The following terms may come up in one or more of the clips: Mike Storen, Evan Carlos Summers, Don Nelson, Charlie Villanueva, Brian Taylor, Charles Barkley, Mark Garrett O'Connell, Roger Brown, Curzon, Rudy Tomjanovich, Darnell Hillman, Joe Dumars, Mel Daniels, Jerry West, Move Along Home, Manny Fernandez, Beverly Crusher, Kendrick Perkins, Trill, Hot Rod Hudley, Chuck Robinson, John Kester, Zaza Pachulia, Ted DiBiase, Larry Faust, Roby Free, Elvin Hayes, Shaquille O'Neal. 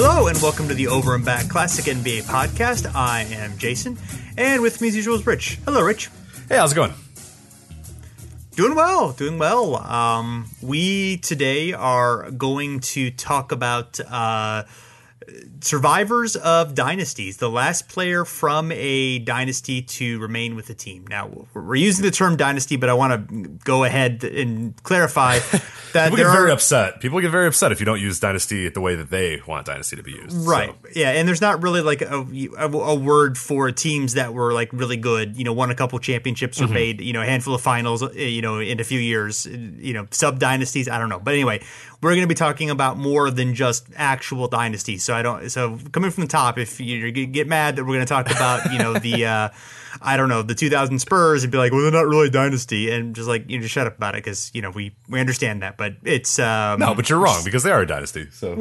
Hello and welcome to the Over and Back Classic NBA podcast. I am Jason, and with me as usual is Rich. Hello, Rich. Hey, how's it going? Doing well. We today are going to talk about survivors of dynasties, the last player from a dynasty to remain with the team. Now, we're using the term dynasty, but I want to go ahead and clarify that people get very upset if you don't use dynasty the way that they want dynasty to be used. Right. So. Yeah. And there's not really like a word for teams that were like really good, you know, won a couple championships or made, you know, a handful of finals, you know, in a few years, you know, sub dynasties. I don't know. But anyway, we're going to be talking about more than just actual dynasties. So coming from the top, if you get mad that we're going to talk about, you know, the 2000 Spurs and be like, well, they're not really a dynasty, and just like, you know, just shut up about it because, you know, we understand that, but it's no, but you're wrong because they are a dynasty. So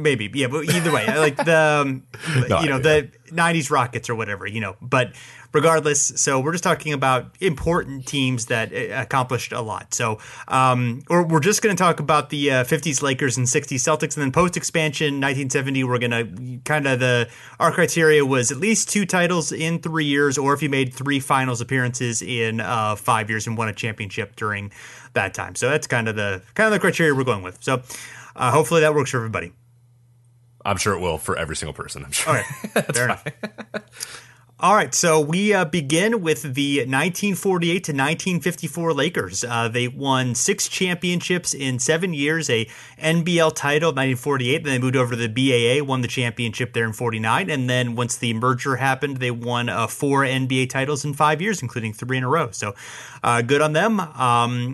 maybe, yeah, but either way, like the 90s Rockets or whatever, you know, but. Regardless, so we're just talking about important teams that accomplished a lot. So we're just going to talk about the 50s Lakers and 60s Celtics, and then post-expansion, 1970, we're going to kind of our criteria was at least 2 titles in 3 years, or if you made 3 finals appearances in 5 years and won a championship during that time. So that's kind of the criteria we're going with. So hopefully that works for everybody. I'm sure it will for every single person, I'm sure. Okay, fair enough. All right, so we begin with the 1948 to 1954 Lakers. They won 6 championships in 7 years, a NBL title in 1948. Then they moved over to the BAA, won the championship there in 49. And then once the merger happened, they won 4 NBA titles in 5 years, including 3 in a row. So good on them.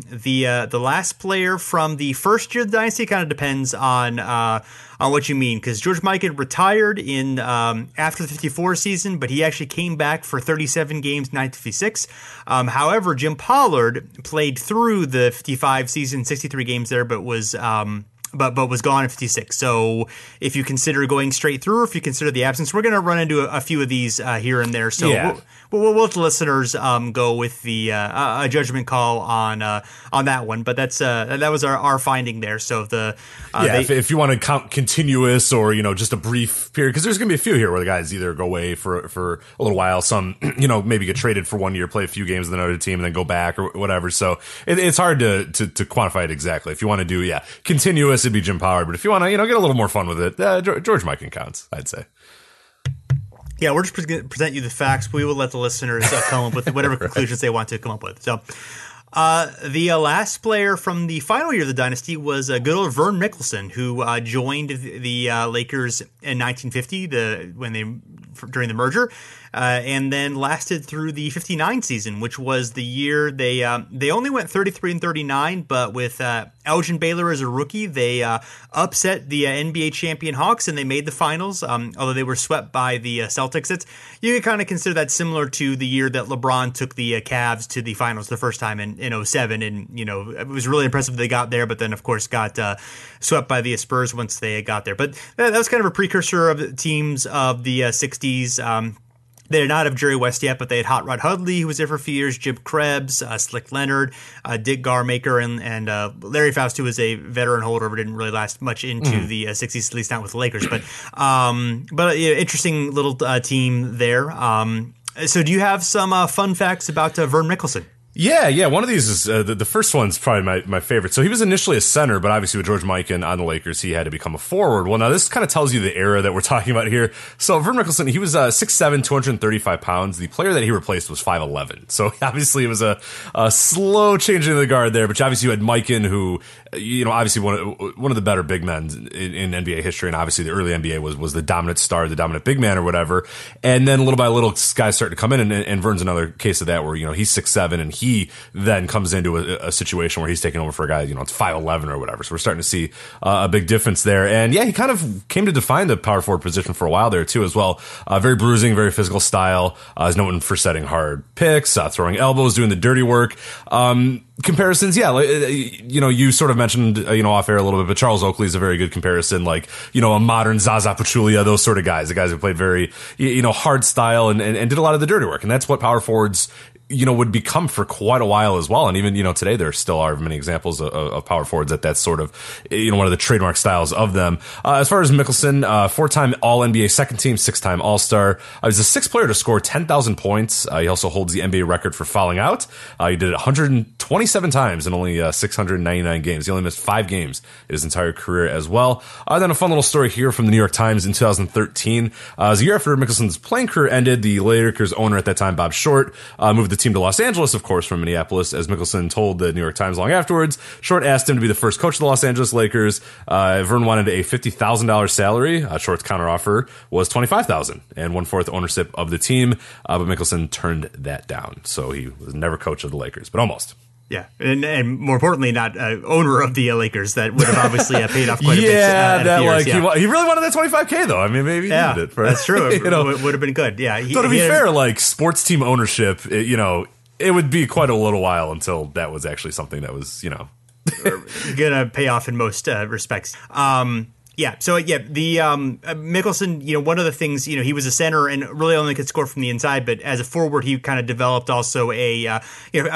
The last player from the first year of the dynasty kind of depends on what you mean, because George Mikan retired in after the 54 season, but he actually came back for 37 games in 1956. However, Jim Pollard played through the 55 season, 63 games there, but was was gone in 56. So if you consider going straight through, or if you consider the absence, we're going to run into a few of these here and there. So yeah. We'll let the listeners go with the a judgment call on that one. But that was our finding there. So if you want to count continuous or, you know, just a brief period, because there's going to be a few here where the guys either go away for a little while, some, you know, maybe get traded for 1 year, play a few games with another team and then go back or whatever. So it's hard to quantify it exactly. If you want to do, continuous, it'd be Jim Pollard, but if you want to, you know, get a little more fun with it, George Mikan counts, I'd say. Yeah, we're just going to present you the facts. We will let the listeners come up with whatever right. conclusions they want to come up with. So the last player from the final year of the dynasty was a good old Vern Mickelson, who joined the Lakers in 1950 during the merger, and then lasted through the 59 season, which was the year they only went 33-39, but with Elgin Baylor as a rookie, they upset the NBA champion Hawks, and they made the finals, although they were swept by the Celtics. You can kind of consider that similar to the year that LeBron took the Cavs to the finals the first time in 07, and, you know, it was really impressive they got there, but then, of course, got swept by the Spurs once they got there. But that was kind of a precursor of the teams of the 60s. They did not have Jerry West yet, but they had Hot Rod Hudley, who was there for a few years, Jim Krebs, Slick Leonard, Dick Garmaker, and Larry Faust, who was a veteran holdover, didn't really last much into the 60s, at least not with the Lakers. But interesting little team there. So do you have some fun facts about Vern Mickelson? Yeah. One of these is the first one's probably my favorite. So he was initially a center, but obviously with George Mikan on the Lakers, he had to become a forward. Well, now this kind of tells you the era that we're talking about here. So Vern Mickelson, he was 6'7", 235 pounds. The player that he replaced was 5'11". So obviously it was a slow changing of the guard there, but obviously you had Mikan, who, you know, obviously one of the better big men in NBA history, and obviously the early NBA was the dominant star, the dominant big man or whatever. And then little by little, guys started to come in, and Vern's another case of that where, you know, he's 6'7", and he then comes into a situation where he's taking over for a guy, you know, it's 5'11" or whatever. So we're starting to see a big difference there. And yeah, he kind of came to define the power forward position for a while there too, as well. Very bruising, very physical style. Is known for setting hard picks, throwing elbows, doing the dirty work. comparisons, yeah, like, you know, you sort of mentioned, you know, off air a little bit, but Charles Oakley is a very good comparison, like, you know, a modern Zaza Pachulia, those sort of guys, the guys who played very, you know, hard style and did a lot of the dirty work, and that's what power forwards, you know, would become for quite a while as well. And even, you know, today there still are many examples of power forwards that's sort of, you know, one of the trademark styles of them. As far as Mickelson, four-time All-NBA second team, six-time All-Star. He's the sixth player to score 10,000 points. He also holds the NBA record for fouling out. He did it 127 times in only 699 games. He only missed 5 games in his entire career as well. Then a fun little story here from the New York Times in 2013. As a year after Mickelson's playing career ended, the Lakers owner at that time, Bob Short, moved the team to Los Angeles, of course, from Minneapolis, as Mickelson told the New York Times long afterwards. Short asked him to be the first coach of the Los Angeles Lakers. Vern wanted a $50,000 salary. Short's counteroffer was $25,000 and 1/4 ownership of the team, but Mickelson turned that down. So he was never coach of the Lakers, but almost. Yeah, and more importantly, not owner of the Lakers. That would have obviously paid off quite a bit. He really wanted that $25,000 though. I mean, maybe he needed it. That's true. It would have been good. Yeah. So to be fair, like sports team ownership, you know, it would be quite a little while until that was actually something that was, you know, gonna pay off in most respects. Yeah. So yeah, the Mickelson, you know, one of the things, you know, he was a center and really only could score from the inside, but as a forward, he kind of developed also a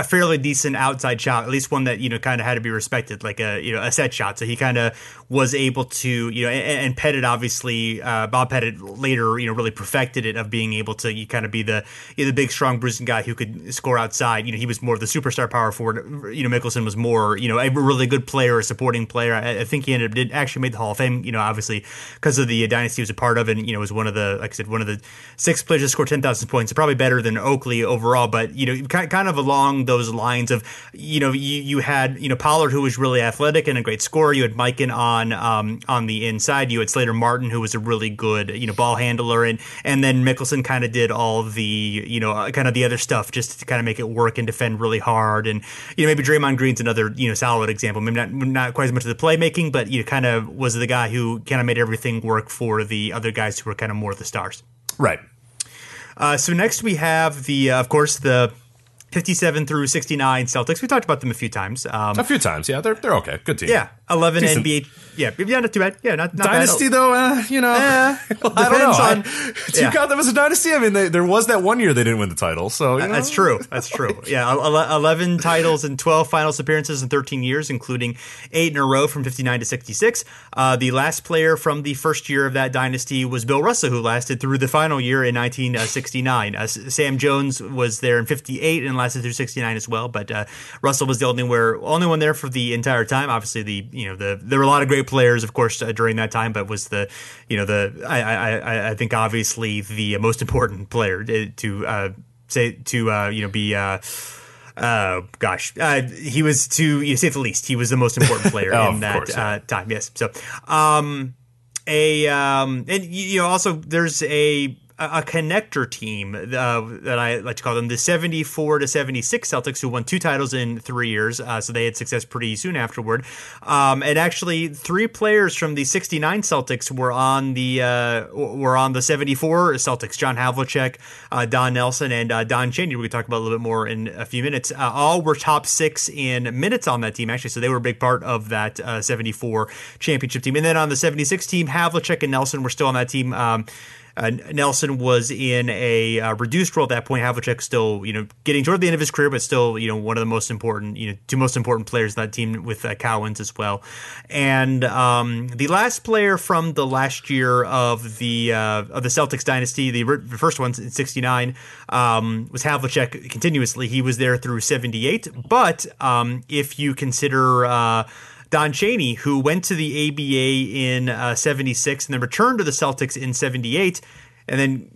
fairly decent outside shot, at least one that, you know, kind of had to be respected, like a set shot. So he kind of was able to, you know, and Pettit obviously, Bob Pettit later, you know, really perfected it of being able to kind of be the big strong bruising guy who could score outside. You know, he was more of the superstar power forward. You know, Mickelson was more, you know, a really good player, a supporting player. I think he ended up actually made the Hall of Fame. You know, obviously, because of the dynasty he was a part of, and, you know, was one of the, like I said, one of the 6 players to score 10,000 points, probably better than Oakley overall. But, you know, kind of along those lines of, you know, you had, you know, Pollard, who was really athletic and a great scorer. You had Mikan on the inside. You had Slater Martin, who was a really good, you know, ball handler. And then Mickelson kind of did all the, you know, kind of the other stuff just to kind of make it work and defend really hard. And, you know, maybe Draymond Green's another, you know, solid example. Maybe not quite as much of the playmaking, but, you know, kind of was the guy who kind of made everything work for the other guys who were kind of more the stars. Right. So next we have of course, the 57 through 69 Celtics. We talked about them a few times. Yeah, they're okay. Good team. Yeah, 11 decent. NBA. Yeah, not too bad. Yeah, not dynasty bad. Though. You know, well, I don't know. Do you count them as a dynasty? I mean, there was that one year they didn't win the title. So you know? That's true. That's true. Yeah, 11 titles and 12 finals appearances in 13 years, including 8 in a row from 59 to 66. The last player from the first year of that dynasty was Bill Russell, who lasted through the final year in 1969. Sam Jones was there in 58 and lasted through 69 as well, but Russell was the only one there for the entire time. Obviously, there were a lot of great players, of course, during that time, but was I think obviously the most important player he was, to say the least, he was the most important player in that time. Yes, so and you know, also there's a connector team that I like to call them, the 74 to 76 Celtics, who won 2 titles in 3 years. So they had success pretty soon afterward. And actually 3 players from the 69 Celtics were on the 74 Celtics: John Havlicek, Don Nelson, and Don Chaney. We're going to talk about a little bit more in a few minutes. All were top 6 in minutes on that team, actually. So they were a big part of that 74 championship team. And then on the 76 team, Havlicek and Nelson were still on that team. Nelson was in a reduced role at that point. Havlicek still, you know, getting toward the end of his career, but still, you know, one of the most important, you know, 2 most important players on that team with Cowens as well. And the last player from the last year of the Celtics dynasty, the first one in 69, was Havlicek continuously. He was there through 78. But if you consider Don Chaney, who went to the ABA in 76 and then returned to the Celtics in 78, and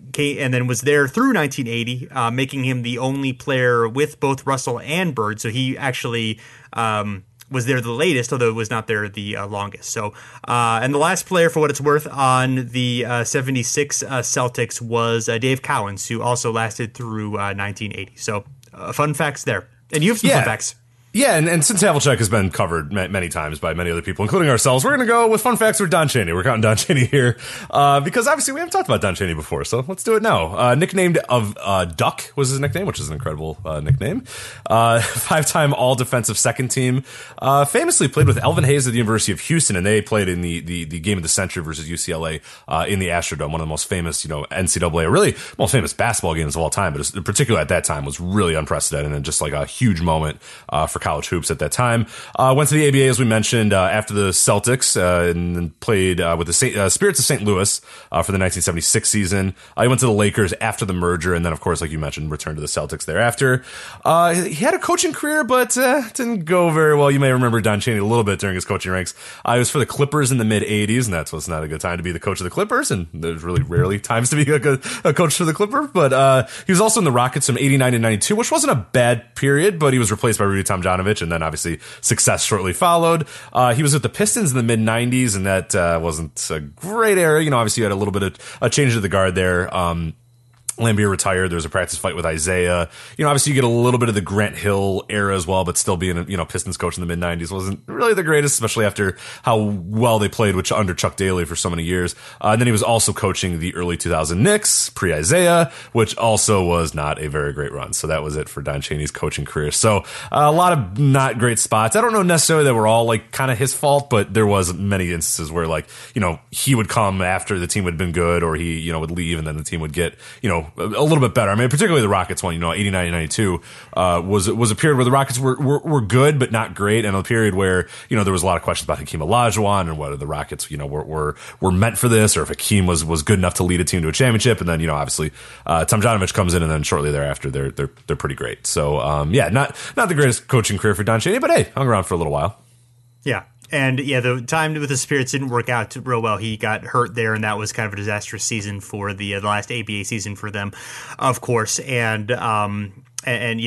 then was there through 1980, making him the only player with both Russell and Bird. So he actually was there the latest, although it was not there the longest. So, and the last player, for what it's worth, on the 76 Celtics was Dave Cowens, who also lasted through 1980. So, fun facts there. And you have some fun facts. Yeah, and since Havlicek has been covered many times by many other people, including ourselves, we're going to go with fun facts with Don Chaney. We're counting Don Chaney here because obviously we haven't talked about Don Chaney before, so let's do it now. Nicknamed of Duck was his nickname, which is an incredible nickname. Five-time All-Defensive Second Team. Famously played with Elvin Hayes at the University of Houston, and they played in the game of the century versus UCLA in the Astrodome, one of the most famous, NCAA, really most famous basketball games of all time, but particularly at that time was really unprecedented and just like a huge moment for college hoops at that time. Went to the ABA, as we mentioned, after the Celtics, and then played with the Spirits of St. Louis for the 1976 season. He went to the Lakers after the merger, and then, of course, like you mentioned, returned to the Celtics thereafter. He had a coaching career, but didn't go very well. You may remember Don Chaney a little bit during his coaching ranks. He was for the Clippers in the mid-'80s, and that's what's not a good time to be the coach of the Clippers, and there's really rarely times to be a coach for the Clippers. But he was also in the Rockets from 89 and 92, which wasn't a bad period, but he was replaced by Rudy Tomjanovich, and then obviously success shortly followed. He was with the Pistons in the mid-'90s, and that wasn't a great era. Obviously you had a little bit of a change of the guard there. Lambeer retired. There was a practice fight with Isaiah. Obviously you get a little bit of the Grant Hill era as well, but still being a Pistons coach in the mid-'90s wasn't really the greatest, especially after how well they played, which under Chuck Daly for so many years. And then he was also coaching the early 2000 Knicks, pre-Isaiah, which also was not a very great run. So that was it for Don Chaney's coaching career. So a lot of not great spots. I don't know necessarily that were all like kind of his fault, but there was many instances where he would come after the team had been good, or he would leave and then the team would get a little bit better. I mean, particularly the Rockets one, 89 and 92, was a period where the Rockets were good, but not great. And a period where, there was a lot of questions about Hakeem Olajuwon and whether the Rockets, were meant for this, or if Hakeem was good enough to lead a team to a championship. And then, obviously, Tomjanovich comes in, and then shortly thereafter, they're pretty great. So, not the greatest coaching career for Don Chaney, but hey, hung around for a little while. Yeah. And yeah, the time with the Spirits didn't work out real well. He got hurt there, and that was kind of a disastrous season for the last ABA season for them, of course. And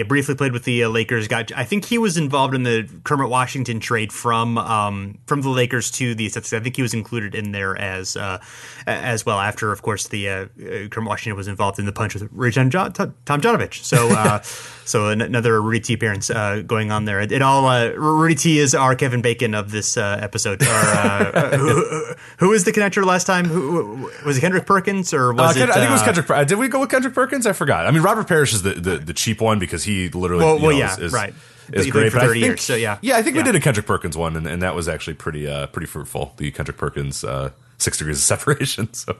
briefly played with the Lakers. I think he was involved in the Kermit Washington trade from the Lakers to the Celtics. I think he was included in there as well. After, of course, the Kermit Washington was involved in the punch with Rich and Tomjanovich. So, so another Rudy T appearance going on there. It all Rudy T is our Kevin Bacon of this episode. Who is the connector last time? Who was it? Kendrick Perkins, or was it? I think it was Kendrick. Did we go with Kendrick Perkins? I forgot. I mean, Robert Parrish is the cheap one, because he literally is great for 30 years. So I think we did a Kendrick Perkins one, and that was actually pretty fruitful. The Kendrick Perkins 6 degrees of separation. So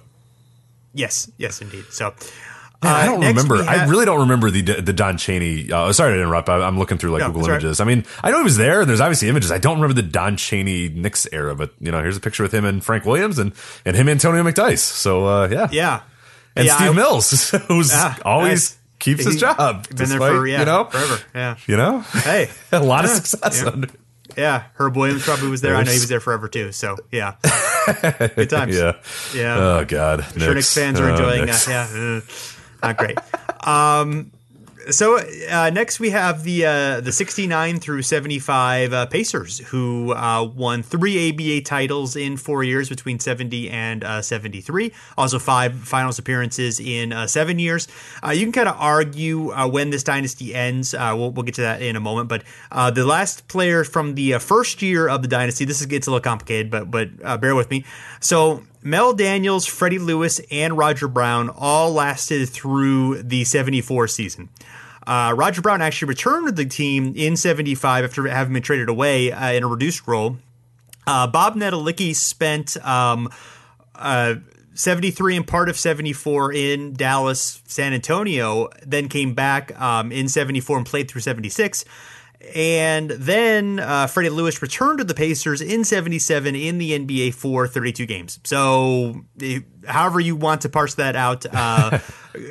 yes, indeed. So I don't remember. I really don't remember the Don Chaney. Sorry to interrupt. I'm looking through Google images. Right. I mean, I know he was there, and there's obviously images. I don't remember the Don Chaney Knicks era, but here's a picture with him and Frank Williams and him and Antonio McDice. So and Steve Mills, who's always. Nice. Keeps his job. Been despite, there for forever. Yeah, Hey, a lot of success. Yeah. Under. Yeah, Herb Williams probably was there. I know he was there forever too. So yeah, good times. Yeah. Oh God, I'm sure Knicks fans are enjoying that. Not great. So next we have the 69 through 75 Pacers, who won 3 ABA titles in 4 years between 70 and 73. Also 5 finals appearances in 7 years. You can kind of argue when this dynasty ends. We'll get to that in a moment. But the last player from the first year of the dynasty, this gets a little complicated, but bear with me. So Mel Daniels, Freddie Lewis, and Roger Brown all lasted through the 74 season. Roger Brown actually returned to the team in 75 after having been traded away in a reduced role. Bob Nedelicki spent 73 and part of 74 in Dallas, San Antonio, then came back in 74 and played through 76. And then Freddie Lewis returned to the Pacers in 77 in the NBA for 32 games. So however you want to parse that out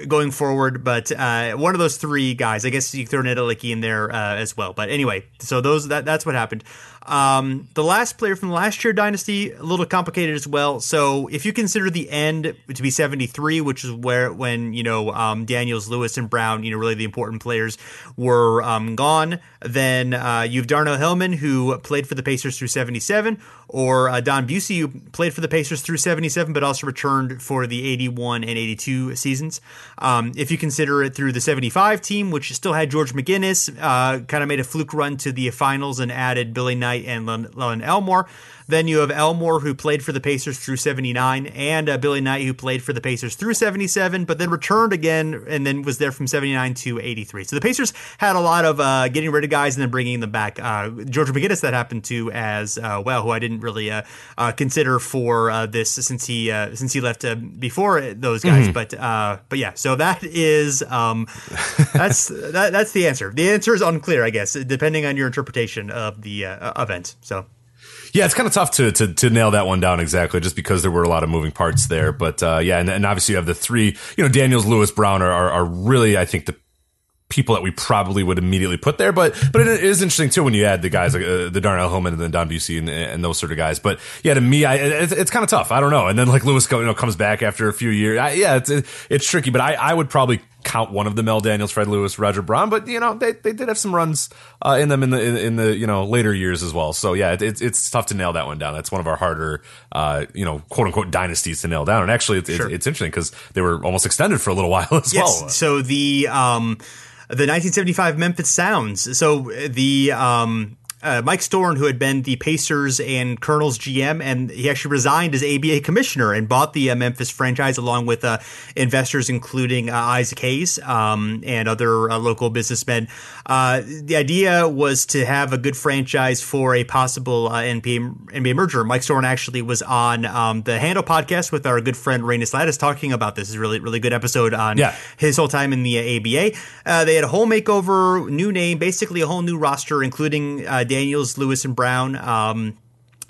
going forward. But one of those three guys, I guess you throw Nedelicki in there as well. But anyway, so that's what happened. The last player from the last year dynasty, a little complicated as well. So if you consider the end to be 73, which is when Daniels, Lewis, and Brown, really the important players were gone, then you've Darnell Hillman, who played for the Pacers through 77, or Don Buse, who played for the Pacers through 77, but also returned for the 81 and 82 seasons. If you consider it through the 75 team, which still had George McGinnis, kind of made a fluke run to the finals and added Billy Knight and Len Elmore. Then you have Elmore, who played for the Pacers through 79, and Billy Knight, who played for the Pacers through 77, but then returned again and then was there from 79 to 83. So the Pacers had a lot of getting rid of guys and then bringing them back. George McGinnis that happened to as well, who I didn't really consider for this since he left before those guys. Mm-hmm. But yeah, so that is that's the answer. The answer is unclear, I guess, depending on your interpretation of the event. So. Yeah, it's kind of tough to nail that one down exactly, just because there were a lot of moving parts there. But yeah, and obviously you have the three, you know, Daniels, Lewis, Brown are really, I think, the people that we probably would immediately put there. But it is interesting too when you add the guys like the Darnell Hillman and then Don Buse and those sort of guys. But yeah, to me, it's kind of tough. I don't know. And then like Lewis comes back after a few years. It's tricky. But I would probably count one of the Mel Daniels, Freddie Lewis, Roger Brown, but you know they did have some runs in them in the later years as well. So yeah, it's tough to nail that one down. That's one of our harder quote unquote dynasties to nail down. And actually, it's interesting because they were almost extended for a little while as well. So the 1975 Memphis Sounds. So the Mike Storen, who had been the Pacers and Colonels GM, and he actually resigned as ABA commissioner and bought the Memphis franchise along with investors, including Isaac Hayes and other local businessmen. The idea was to have a good franchise for a possible NBA merger. Mike Storen actually was on the Handle podcast with our good friend Rainus Lattis talking about this. It's a really, really good episode on his whole time in the ABA. They had a whole makeover, new name, basically a whole new roster, including Daniels, Lewis, and Brown,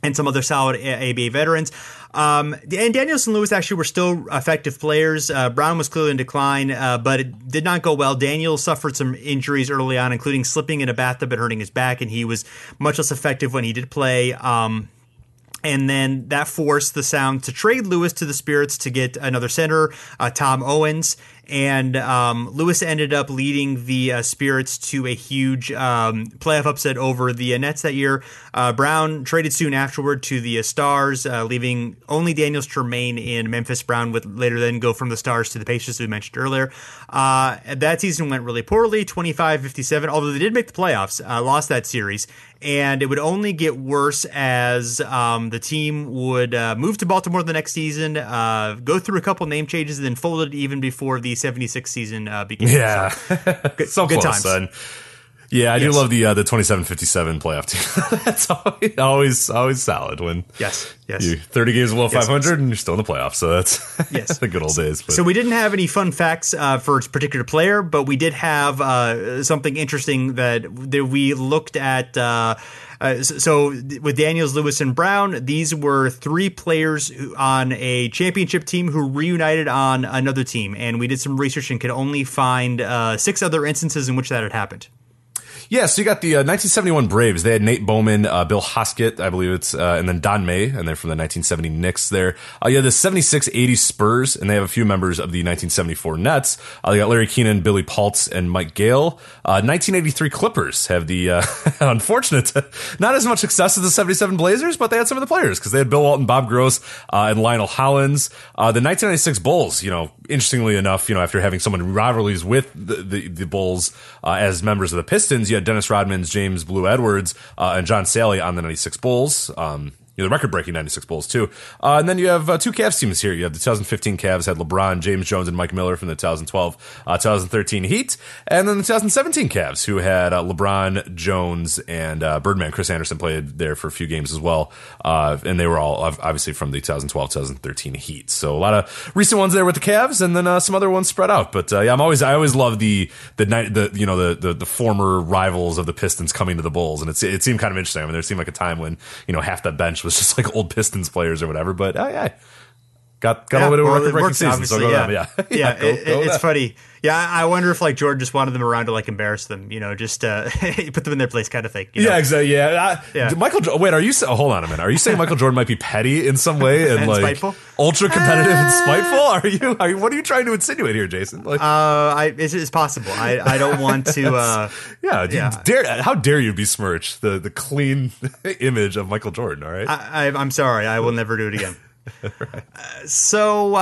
and some other solid ABA veterans. And Daniels and Lewis actually were still effective players. Brown was clearly in decline, but it did not go well. Daniels suffered some injuries early on, including slipping in a bathtub and hurting his back, and he was much less effective when he did play. And then that forced the Sound to trade Lewis to the Spirits to get another center, Tom Owens. And Lewis ended up leading the Spirits to a huge playoff upset over the Nets that year. Brown traded soon afterward to the Stars, leaving only Daniels to remain in Memphis. Brown would later then go from the Stars to the Pacers, as we mentioned earlier. That season went really poorly, 25-57, although they did make the playoffs, lost that series. And it would only get worse as the team would move to Baltimore the next season, go through a couple name changes, and then folded even before the 76 season began. Yeah, so good times. Son. Yeah, I do love the 27-57 playoff team. That's always solid when you're 30 games below 500 and you're still in the playoffs. So that's the good old days. But. So we didn't have any fun facts for a particular player, but we did have something interesting that we looked at. So with Daniels, Lewis, and Brown, these were three players on a championship team who reunited on another team. And we did some research and could only find 6 other instances in which that had happened. Yeah, so you got the 1971 Braves. They had Nate Bowman, Bill Hoskett, I believe it's, and then Don May, and they're from the 1970 Knicks there. You have the 76-80 Spurs, and they have a few members of the 1974 Nets. You got Larry Keenan, Billy Paltz, and Mike Gale. 1983 Clippers have the unfortunate, not as much success as the 77 Blazers, but they had some of the players, because they had Bill Walton, Bob Gross, and Lionel Hollins. The 1996 Bulls, interestingly enough, after having so many rivalries with the Bulls as members of the Pistons, you had Dennis Rodman's, James Blue Edwards, and John Sally on the 96 Bulls. The record-breaking 96 Bulls, too. And then you have two Cavs teams here. You have the 2015 Cavs had LeBron, James Jones, and Mike Miller from the 2012-2013 Heat. And then the 2017 Cavs, who had LeBron, Jones, and Birdman. Chris Anderson played there for a few games as well. And they were all, obviously, from the 2012-2013 Heat. So a lot of recent ones there with the Cavs, and then some other ones spread out. But, yeah, I always love the former rivals of the Pistons coming to the Bulls. And it seemed kind of interesting. There seemed like a time when, half that bench was just like old Pistons players or whatever, but got a little bit of a record season, so go down. It's funny. Yeah, I wonder if Jordan just wanted them around to embarrass them, just put them in their place, kind of thing. Yeah, exactly. Yeah, Michael. Wait, hold on a minute? Are you saying Michael Jordan might be petty in some way and spiteful? Ultra competitive and spiteful? Are you? What are you trying to insinuate here, Jason? It's possible. I don't want to. How dare you besmirch the clean image of Michael Jordan? All right, I'm sorry. I will never do it again. Right. So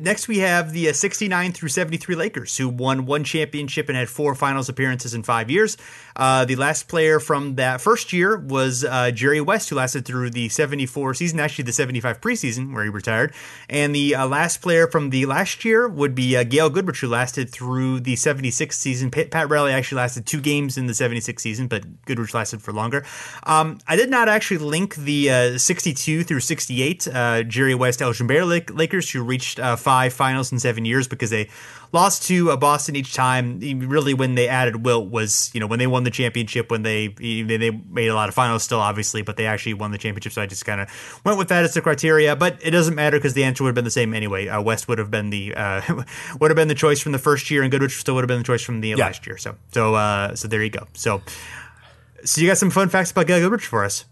Next, we have the 69 through 73 Lakers, who won one championship and had four finals appearances in 5 years. The last player from that first year was Jerry West, who lasted through the 74 season, actually the 75 preseason, where he retired. And the last player from the last year would be Gail Goodrich, who lasted through the 76 season. Pat Riley actually lasted 2 games in the 76 season, but Goodrich lasted for longer. I did not actually link the 62 through 68 Jerry West, Elgin Baylor Lakers, who reached 5 finals in 7 years, because they lost to Boston each time. Really, when they added Wilt was, you know, when they won the championship, when they made a lot of finals still, obviously, but they actually won the championship. So I just kind of went with that as the criteria, but it doesn't matter because the answer would have been the same anyway. West would have been the choice from the first year, and Goodrich still would have been the choice from the last year. So there you go. So you got some fun facts about Gail Goodrich for us.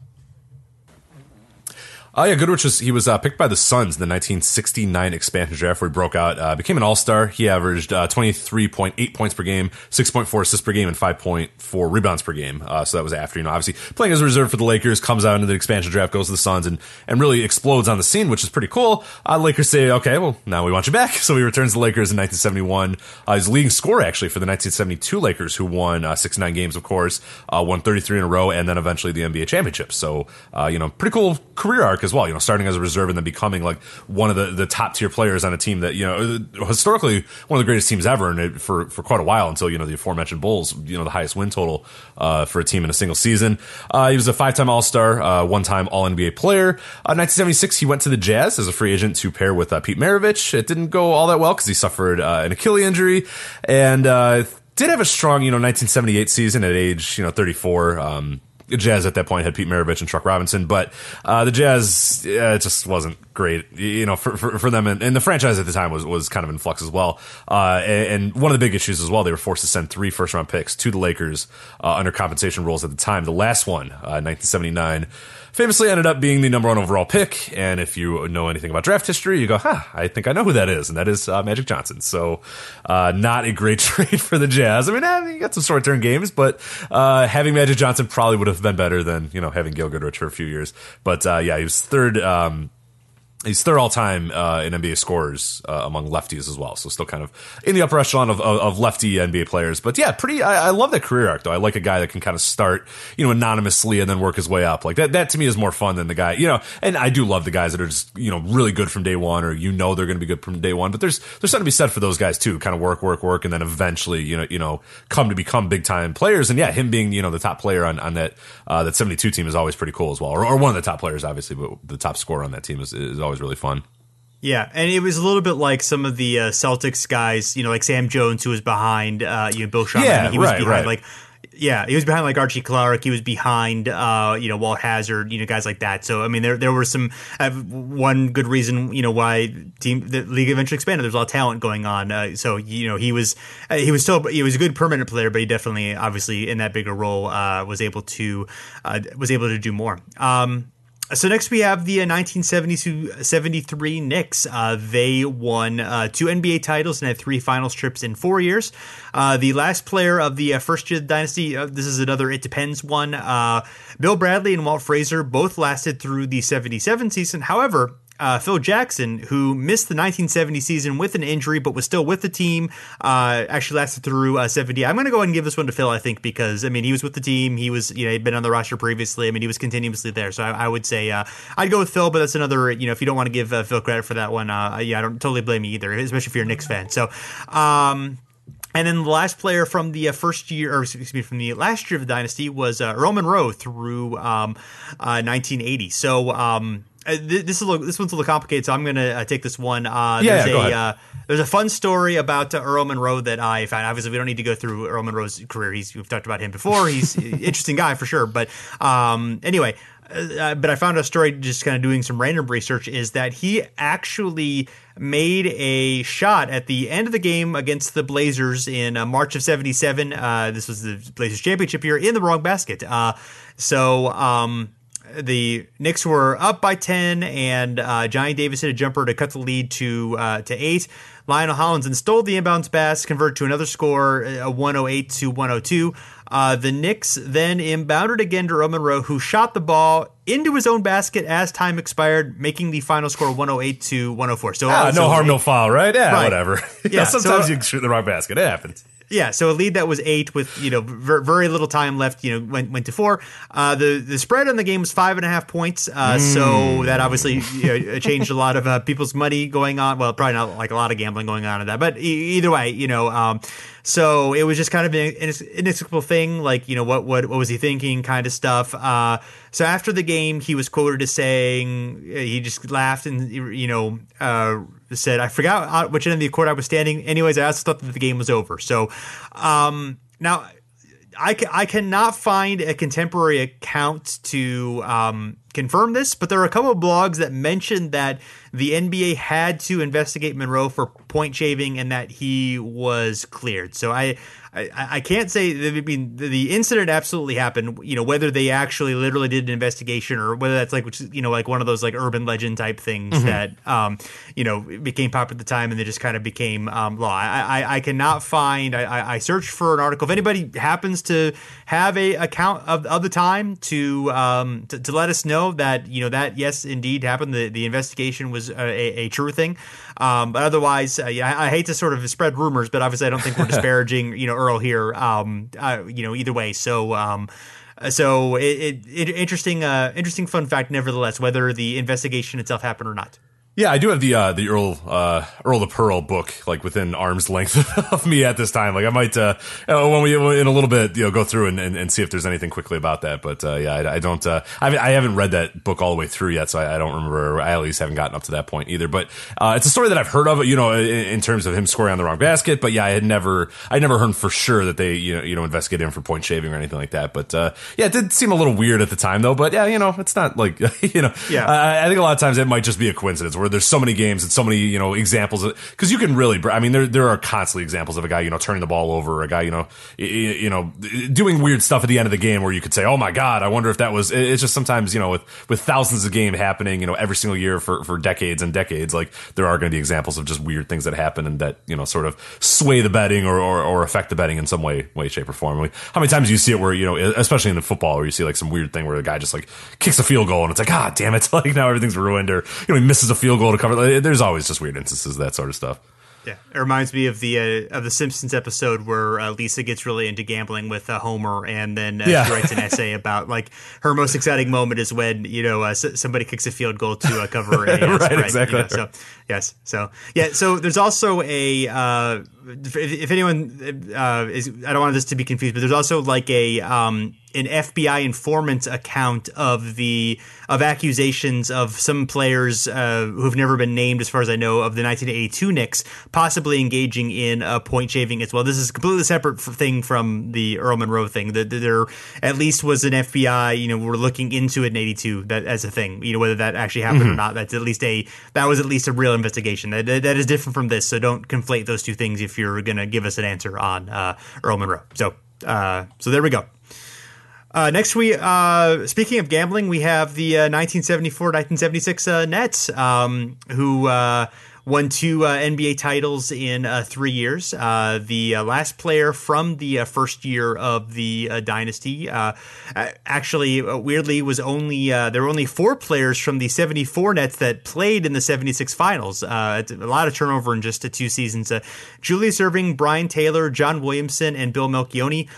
Yeah, Goodrich was picked by the Suns in the 1969 expansion draft, where he broke out, became an all-star. He averaged 23.8 points per game, 6.4 assists per game, and 5.4 rebounds per game. So that was after, obviously playing as a reserve for the Lakers, comes out into the expansion draft, goes to the Suns, and really explodes on the scene, which is pretty cool. Lakers say, okay, well, now we want you back. So he returns to the Lakers in 1971. He's leading scorer, actually, for the 1972 Lakers, who won 69 games, of course, won 33 in a row, and then eventually the NBA championship. So, pretty cool career arc as well, starting as a reserve and then becoming like one of the top tier players on a team that, historically one of the greatest teams ever, and for quite a while until, the aforementioned Bulls, the highest win total for a team in a single season. He was a 5-time All-Star, 1-time All-NBA player. 1976, he went to the Jazz as a free agent to pair with Pete Maravich. It didn't go all that well because he suffered an Achilles injury, and did have a strong, 1978 season at age, 34. Jazz at that point had Pete Maravich and Chuck Robinson, but the Jazz just wasn't great, for them, and the franchise at the time was kind of in flux as well. And one of the big issues as well, they were forced to send 3 first-round picks to the Lakers under compensation rules at the time. The last one, 1979, famously ended up being the number 1 overall pick, and if you know anything about draft history, you go, I think I know who that is, and that is Magic Johnson. So not a great trade for the Jazz. I mean, you got some short-term games, but having Magic Johnson probably would have been better than, having Gail Goodrich for a few years. But yeah, he was third. He's third all-time in NBA scorers among lefties as well, so still kind of in the upper echelon of lefty NBA players. But yeah, I love that career arc, though. I like a guy that can kind of start, anonymously and then work his way up. Like that to me is more fun than the guy, and I do love the guys that are just, really good from day one, or they're going to be good from day one. But there's something to be said for those guys too, kind of work, and then eventually, come to become big-time players. And yeah, him being, the top player on that 72 team is always pretty cool as well, or one of the top players, obviously, but the top scorer on that team is always really fun. Yeah, and it was a little bit like some of the Celtics guys, like Sam Jones, who was behind Bill Shonda. Yeah, he was behind, like, yeah, he was behind like Archie Clark. He was behind, Walt Hazard, guys like that. So, I mean, there were some one good reason, why the league eventually expanded. There's a lot of talent going on. So, he was a good permanent player, but he definitely, obviously, in that bigger role, was able to do more. So next we have the 1970-73 Knicks. They won 2 NBA titles and had 3 finals trips in 4 years. The last player of the first year of the dynasty, this is another It Depends one, Bill Bradley and Walt Frazier both lasted through the 77 season. However, Phil Jackson, who missed the 1970 season with an injury but was still with the team, actually lasted through 70. I'm going to go ahead and give this one to Phil, I think, because, he was with the team. He was, he'd been on the roster previously. He was continuously there. So I would say I'd go with Phil, but that's another, if you don't want to give Phil credit for that one, I don't totally blame you either, especially if you're a Knicks fan. So, and then the last player from the last year of the dynasty was Earl Monroe through 1980. So, this one's a little complicated, so I'm going to take this one. There's a fun story about Earl Monroe that I found. Obviously, we don't need to go through Earl Monroe's career. We've talked about him before. He's an interesting guy for sure. But anyway, but I found a story just kind of doing some random research is that he actually made a shot at the end of the game against the Blazers in March of 77. This was the Blazers championship year in the wrong basket. The Knicks were up by 10, and Johnny Davis hit a jumper to cut the lead to 8. Lionel Hollins stole the inbounds pass, converted to another score, a 108-102. The Knicks then inbounded again to Earl Monroe, who shot the ball into his own basket as time expired, making the final score 108-104. So no harm, no foul, right? Yeah, right. Whatever. Yeah, sometimes you shoot the wrong basket. It happens. Yeah, so a lead that was 8 with, very little time left, went to 4. The spread on the game was 5.5 points. So that obviously changed a lot of people's money going on. Well, probably not like a lot of gambling going on in that, but either way, so it was just kind of an inexplicable thing. Like, what was he thinking kind of stuff. So after the game, he was quoted as saying, he just laughed and, said, I forgot which end of the court I was standing. Anyways, I also thought that the game was over. So now I cannot find a contemporary account to confirm this, but there are a couple of blogs that mentioned that the NBA had to investigate Monroe for point shaving and that he was cleared. So I can't say that, the incident absolutely happened, whether they actually literally did an investigation or whether that's like, like one of those like urban legend type things that, became popular at the time and they just kind of became law. I cannot find, I searched for an article. If anybody happens to have a account of the time to let us know that, that yes, indeed happened. The investigation was a true thing. But otherwise, I hate to sort of spread rumors, but obviously I don't think we're disparaging, Earl here, either way. So, so it interesting fun fact, nevertheless, whether the investigation itself happened or not. Yeah, I do have the Earl the Pearl book like within arm's length of me at this time. Like I might when we in a little bit go through and see if there's anything quickly about that. But I don't I haven't read that book all the way through yet, so I don't remember. I at least haven't gotten up to that point either. But it's a story that I've heard of, in terms of him scoring on the wrong basket. But yeah, I never heard for sure that they investigated him for point shaving or anything like that. But it did seem a little weird at the time though. But yeah, it's not like yeah. I think a lot of times it might just be a coincidence. Where there's so many games and so many, examples because you can really, there are constantly examples of a guy, turning the ball over, a guy, doing weird stuff at the end of the game where you could say, oh my God, I wonder if that was, it's just sometimes, with thousands of games happening, every single year for decades and decades, like there are going to be examples of just weird things that happen and that, sort of sway the betting or affect the betting in some way, shape or form. How many times do you see it where, especially in the football where you see like some weird thing where a guy just like kicks a field goal and it's like, ah, damn it. Like now everything's ruined or, he misses a field goal to cover. There's always just weird instances, that sort of stuff. Yeah, it reminds me of the Simpsons episode where Lisa gets really into gambling with Homer, and then she writes an essay about like her most exciting moment is when somebody kicks a field goal to cover a right, spread. Exactly. So there's also a if anyone is, I don't want this to be confused, but there's also like a an FBI informant's account of accusations of some players who've never been named, as far as I know, of the 1982 Knicks possibly engaging in point shaving as well. This is a completely separate thing from the Earl Monroe thing. There at least was an FBI, we're looking into it in 82 that as a thing, whether that actually happened or not. That's at least a real investigation. That is different from this. So don't conflate those two things if you're going to give us an answer on Earl Monroe. So, there we go. Next, we speaking of gambling, we have the 1974-1976 Nets, who won 2 NBA titles in 3 years. The last player from the first year of the dynasty, actually, weirdly, was only there were only 4 players from the 74 Nets that played in the 76 finals. A lot of turnover in just 2 seasons. Julius Erving, Brian Taylor, John Williamson, and Bill Melchione.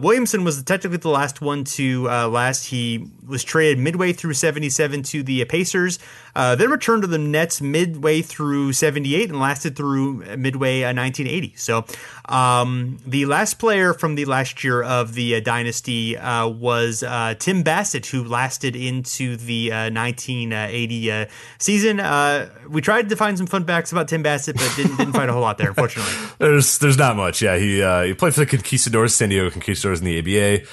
Williamson was technically the last one to last. He was traded midway through 77 to the Pacers, then returned to the Nets midway through 78 and lasted through midway 1980. So the last player from the last year of the dynasty was Tim Bassett, who lasted into the 1980 season. We tried to find some fun facts about Tim Bassett, but didn't find a whole lot there, unfortunately. There's not much. Yeah, he played for the Conquistadors, San Diego Conquistadors in the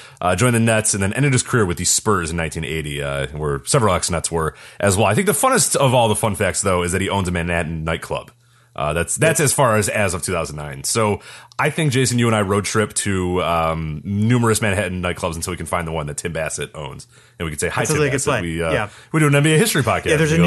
ABA, joined the Nets, and then ended his career with the Spurs in 1980, where several ex-Nets were as well. I think the funnest of all the fun facts, though, is that he owns a Manhattan nightclub. That's as far as of 2009. So I think, Jason, you and I road trip to numerous Manhattan nightclubs until we can find the one that Tim Bassett owns, and we could say, "Hi, Tim Bassett. We do an NBA history podcast." Yeah, there's a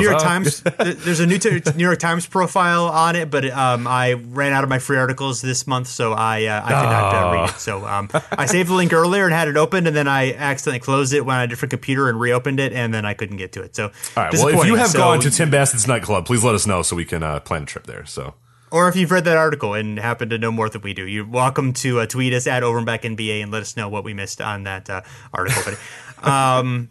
New York Times profile on it, but I ran out of my free articles this month, so I could not read it. So I saved the link earlier and had it opened, and then I accidentally closed it when I had a different computer and reopened it, and then I couldn't get to it. So, all right. Well, if you have gone to Tim Bassett's nightclub, please let us know so we can plan a trip there. So. Or if you've read that article and happen to know more than we do, you're welcome to tweet us at OverandBackNBA and let us know what we missed on that article. But,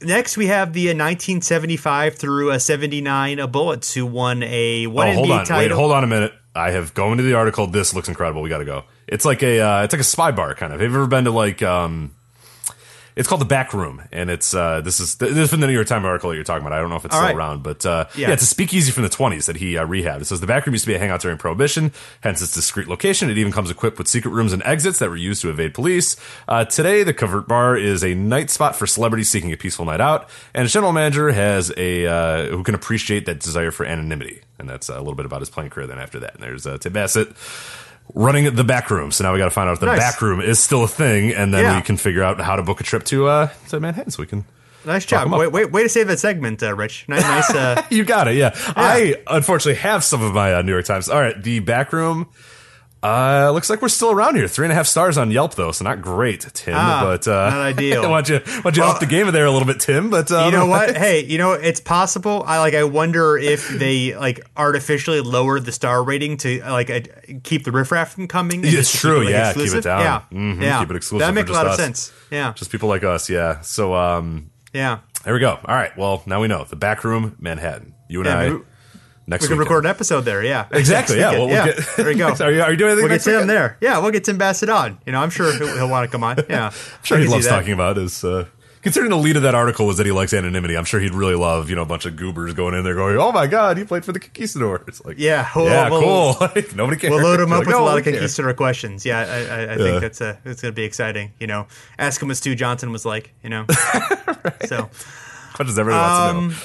next, we have the 1975 through 79 Bullets, who won one NBA title. Wait, hold on a minute. I have gone to the article. This looks incredible. We got to go. It's like a spy bar kind of. Have you ever been to it's called The Back Room, and it's this is from the New York Times article that you're talking about. I don't know if it's still around, but it's a speakeasy from the 1920s that he rehabbed. It says the Back Room used to be a hangout during Prohibition, hence its discreet location. It even comes equipped with secret rooms and exits that were used to evade police. Today, the Covert Bar is a night spot for celebrities seeking a peaceful night out, and its general manager has who can appreciate that desire for anonymity. And that's a little bit about his playing career. Then after that, and there's Tim Bassett. Running the Back Room, so now we got to find out if the Back Room is still a thing, and then we can figure out how to book a trip to Manhattan, so we can. Nice job. Way to save that segment, Rich. Nice. You got it. Yeah. I unfortunately have some of my New York Times. All right, The Back Room. Looks like we're still around here. 3.5 stars on Yelp, though, so not great, Tim. But not ideal. Why don't you up the game there a little bit, Tim? But you know what? Hey, it's possible. I wonder if they artificially lowered the star rating to keep the riffraff from coming. It's true. Keep it down. Yeah. Mm-hmm. Yeah, keep it exclusive. That makes a lot of sense. Yeah, just people like us. Yeah. So there we go. All right. Well, now we know the Back Room, Manhattan. You and I. We can record an episode there, yeah. Exactly, yeah. Well, there we go. Are you doing anything we'll next get Tim weekend? There. Yeah, we'll get Tim Bassett on. I'm sure he'll want to come on. Yeah, I'm sure he loves talking about his... considering the lead of that article was that he likes anonymity, I'm sure he'd really love a bunch of goobers going in there going, "Oh my God, he played for the Conquistadors!" Cool. Nobody cares. We'll load him up with a lot of Conquistador questions. Yeah, I think it's going to be exciting. Ask him what Stu Johnson was like. Right. So what does everyone want to know?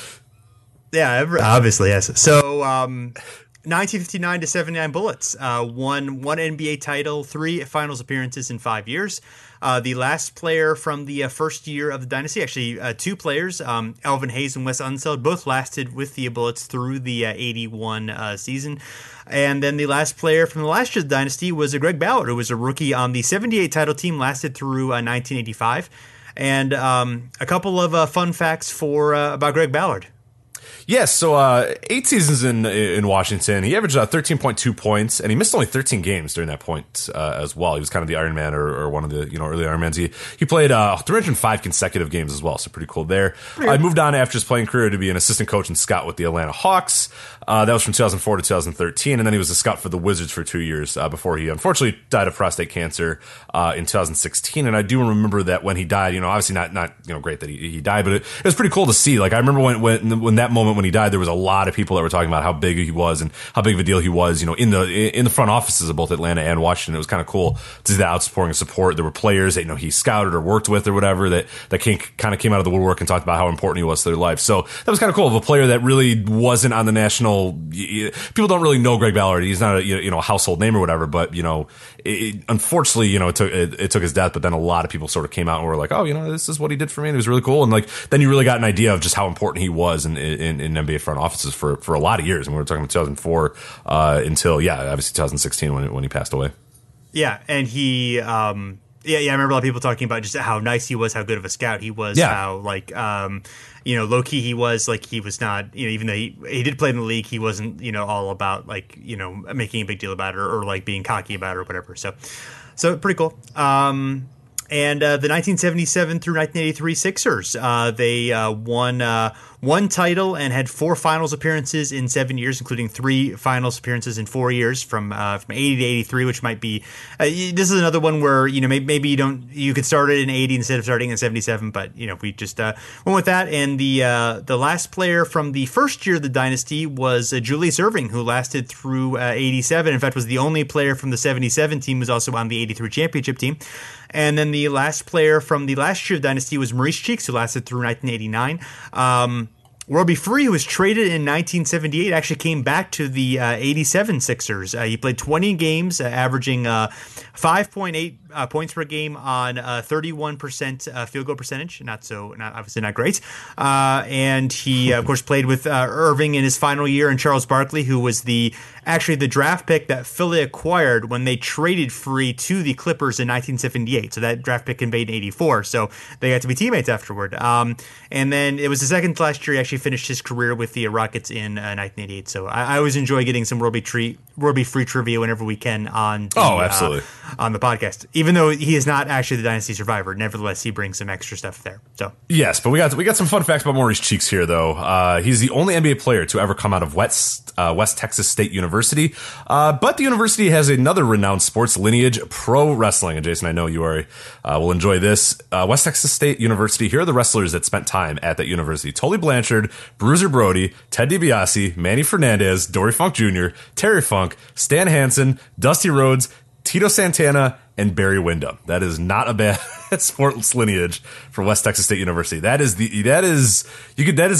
Yeah, obviously, yes. So 1959 to 79 Bullets won one NBA title, 3 finals appearances in 5 years. The last player from the first year of the dynasty, actually 2 players, Elvin Hayes and Wes Unseld, both lasted with the Bullets through the 81 season. And then the last player from the last year of the dynasty was Greg Ballard, who was a rookie on the 78 title team, lasted through 1985. And a couple of fun facts about Greg Ballard. Yes, so 8 seasons in Washington, he averaged 13.2 points, and he missed only 13 games during that point as well. He was kind of the Iron Man or one of the early Iron Mans. He played 305 consecutive games as well, so pretty cool there. I moved on after his playing career to be an assistant coach in scout with the Atlanta Hawks. That was from 2004 to 2013, and then he was a scout for the Wizards for 2 years before he unfortunately died of prostate cancer in 2016. And I do remember that when he died, obviously not great that he died, but it was pretty cool to see. I remember when that moment when he died, there was a lot of people that were talking about how big he was and how big of a deal he was, in the front offices of both Atlanta and Washington. It was kind of cool to see the outpouring of support. There were players that, he scouted or worked with or whatever that kind of came out of the woodwork and talked about how important he was to their life. So that was kind of cool of a player that really wasn't on the national. People don't really know Greg Ballard. He's not a household name or whatever, but unfortunately, it took his death, but then a lot of people sort of came out and were like, "Oh, this is what he did for me." And it was really cool. And then you really got an idea of just how important he was in NBA front offices for a lot of years. And we were talking about 2004 until, obviously 2016 when he passed away. Yeah, and he... I remember a lot of people talking about just how nice he was, how good of a scout he was, how, low-key he was. He was not, even though he did play in the league, he wasn't, all about, making a big deal about it or being cocky about it or whatever. So pretty cool. And the 1977 through 1983 Sixers, they won one title and had 4 finals appearances in 7 years, including 3 finals appearances in 4 years from 80 to 83, which might be this is another one where maybe you could start it in 80 instead of starting in 77, but we just went with that. And the last player from the first year of the dynasty was Julius Erving, who lasted through 87. In fact, was the only player from the 77 team who's also on the 83 championship team. And then the last player from the last year of the dynasty was Maurice Cheeks, who lasted through 1989. Roby Free, who was traded in 1978, actually came back to the 87 Sixers. He played 20 games, averaging 5.8 points per game on 31% field goal percentage. Obviously not great. And he, of course, played with Erving in his final year, and Charles Barkley, who was the draft pick that Philly acquired when they traded Free to the Clippers in 1978. So that draft pick conveyed in 84. So they got to be teammates afterward. And then it was the second last year he actually finished his career with the Rockets in 1988. So I always enjoy getting some Roby Free trivia whenever we can on the podcast. Even though he is not actually the dynasty survivor, nevertheless he brings some extra stuff there. So yes, but we got some fun facts about Maurice Cheeks here though. He's the only NBA player to ever come out of West Texas State University, but the university has another renowned sports lineage, pro wrestling. And Jason, I know you are will enjoy this. West Texas State University. Here are the wrestlers that spent time at that university: Tully Blanchard, Bruiser Brody, Ted DiBiase, Manny Fernandez, Dory Funk Jr., Terry Funk, Stan Hansen, Dusty Rhodes, Tito Santana, and Barry Windham. That is not a bad sports lineage for West Texas State University. That is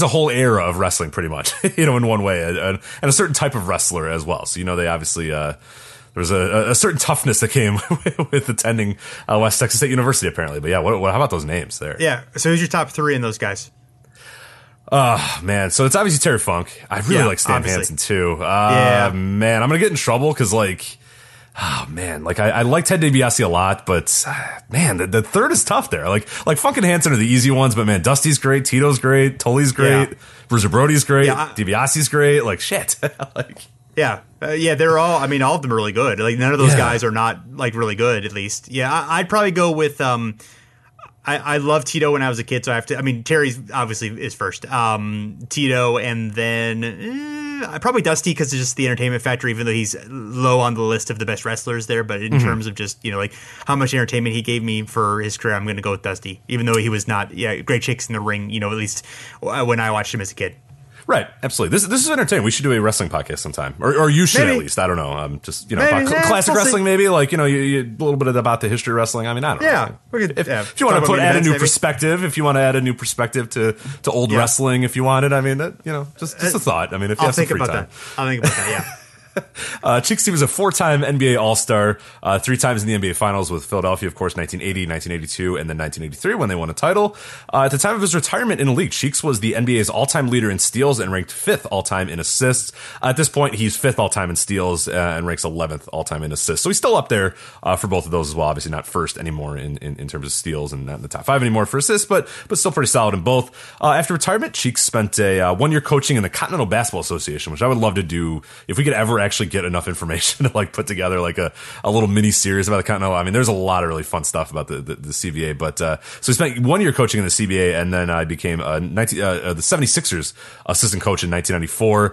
a whole era of wrestling, pretty much, in one way, and a certain type of wrestler as well. So they obviously. There was a certain toughness that came with attending West Texas State University, apparently. But yeah, how about those names there? Yeah. So who's your top three in those guys? Oh, man. So it's obviously Terry Funk. I really like Stan Hansen, too. Man, I'm going to get in trouble because, I like Ted DiBiase a lot, but, man, the third is tough there. Like Funk and Hansen are the easy ones, but, man, Dusty's great, Tito's great, Tully's great, Bruiser Brody's great, DiBiase's great. Like, shit. Yeah. They're all, all of them are really good. Like, none of those guys are not, really good, at least. Yeah, I'd probably go with, I love Tito when I was a kid, so I have to. Terry's obviously is first. Tito, and then probably Dusty because it's just the entertainment factor. Even though he's low on the list of the best wrestlers there, but in terms of just how much entertainment he gave me for his career, I'm going to go with Dusty, even though he was not great chicks in the ring. At least when I watched him as a kid. Right, absolutely. This is entertaining. We should do a wrestling podcast sometime, or you should maybe. At least. I don't know. Just classic wrestling, maybe a little bit about the history of wrestling. I don't know. If you want to add a new perspective, if you want to add a new perspective to old wrestling, if you wanted, just a thought. If you have some free time, I'll think about that. Yeah. Cheeks was a four-time NBA All-Star, three times in the NBA Finals with Philadelphia, of course, 1980, 1982, and then 1983 when they won a title. At the time of his retirement in the league, Cheeks was the NBA's all-time leader in steals and ranked 5th all-time in assists. At this point, he's 5th all-time in steals and ranks 11th all-time in assists. So he's still up there for both of those as well. Obviously not first anymore in terms of steals and not in the top 5 anymore for assists, but still pretty solid in both. After retirement, Cheeks spent a one-year coaching in the Continental Basketball Association, which I would love to do if we could ever actually get enough information to put together a little mini series about the Continental. There's a lot of really fun stuff about the CBA, but so he spent 1 year coaching in the CBA, and then I became the 76ers assistant coach in 1994.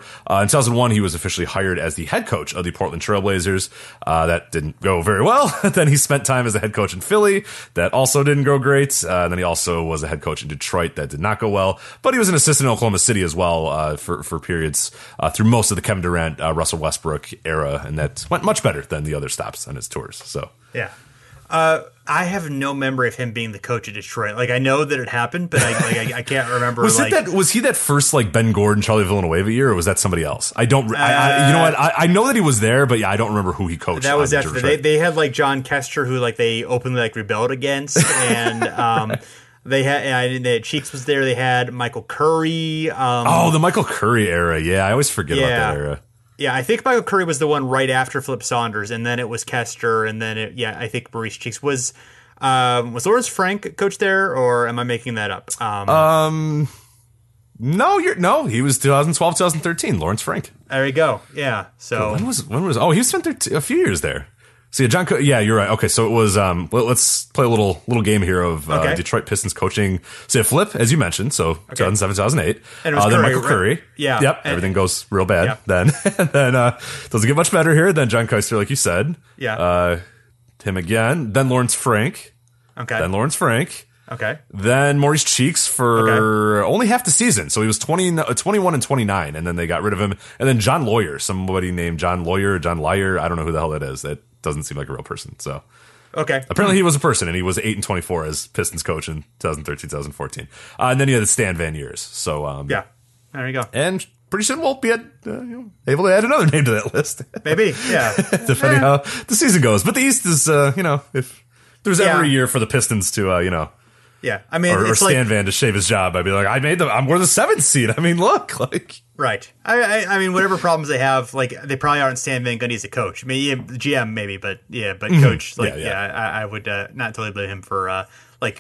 In 2001 he was officially hired as the head coach of the Portland Trailblazers. That didn't go very well. Then he spent time as a head coach in Philly. That also didn't go great. Then he also was a head coach in Detroit. That did not go well, but he was an assistant in Oklahoma City as well for periods through most of the Kevin Durant, Russell Westbrook era, and that went much better than the other stops on his tours. So I have no memory of him being the coach of Detroit. I know that it happened, but I can't remember. Was he that first Ben Gordon, Charlie Villanueva year, or was that somebody else? I don't. I know that he was there, but I don't remember who he coached. That was after they had John Kester, who they openly rebelled against, and They had Cheeks was there. They had Michael Curry. The Michael Curry era. Yeah, I always forget about that era. Yeah, I think Michael Curry was the one right after Flip Saunders, and then it was Kester, and then I think Maurice Cheeks was Lawrence Frank coach there, or am I making that up? No, he was 2012, 2013, Lawrence Frank. There you go. Yeah. So when was he spent a few years there. So you're right. Okay, so it was. Let's play a little game here of Detroit Pistons coaching. So yeah, Flip, as you mentioned, so 2007, 2008, and it was then Michael Curry. Right? Yeah, yep. Everything goes real bad then. And then doesn't get much better here. Then John Kester, like you said. Yeah. Him again. Then Lawrence Frank. Okay. Then Lawrence Frank. Okay. Then Maurice Cheeks for only half the season. So he was 21 and 29, and then they got rid of him. And then John Lawyer, somebody named John Lawyer, John Lyer. I don't know who the hell that is. That doesn't seem like a real person. So apparently he was a person, and he was 8-24 as Pistons coach in 2013, 2014. And then he had the Stan Van years. So There you go. And pretty soon we'll be able to add another name to that list. Maybe, yeah. Depending how the season goes. But the East is, if there's ever a year for the Pistons to, Yeah, I mean, or Stan Van to shave his job. I'd be like, we're the seventh seed. I mean, look, like, right. I mean, whatever problems they have, like, they probably aren't Stan Van Gundy as a coach. I mean, GM maybe, but coach, like, I would not totally blame him for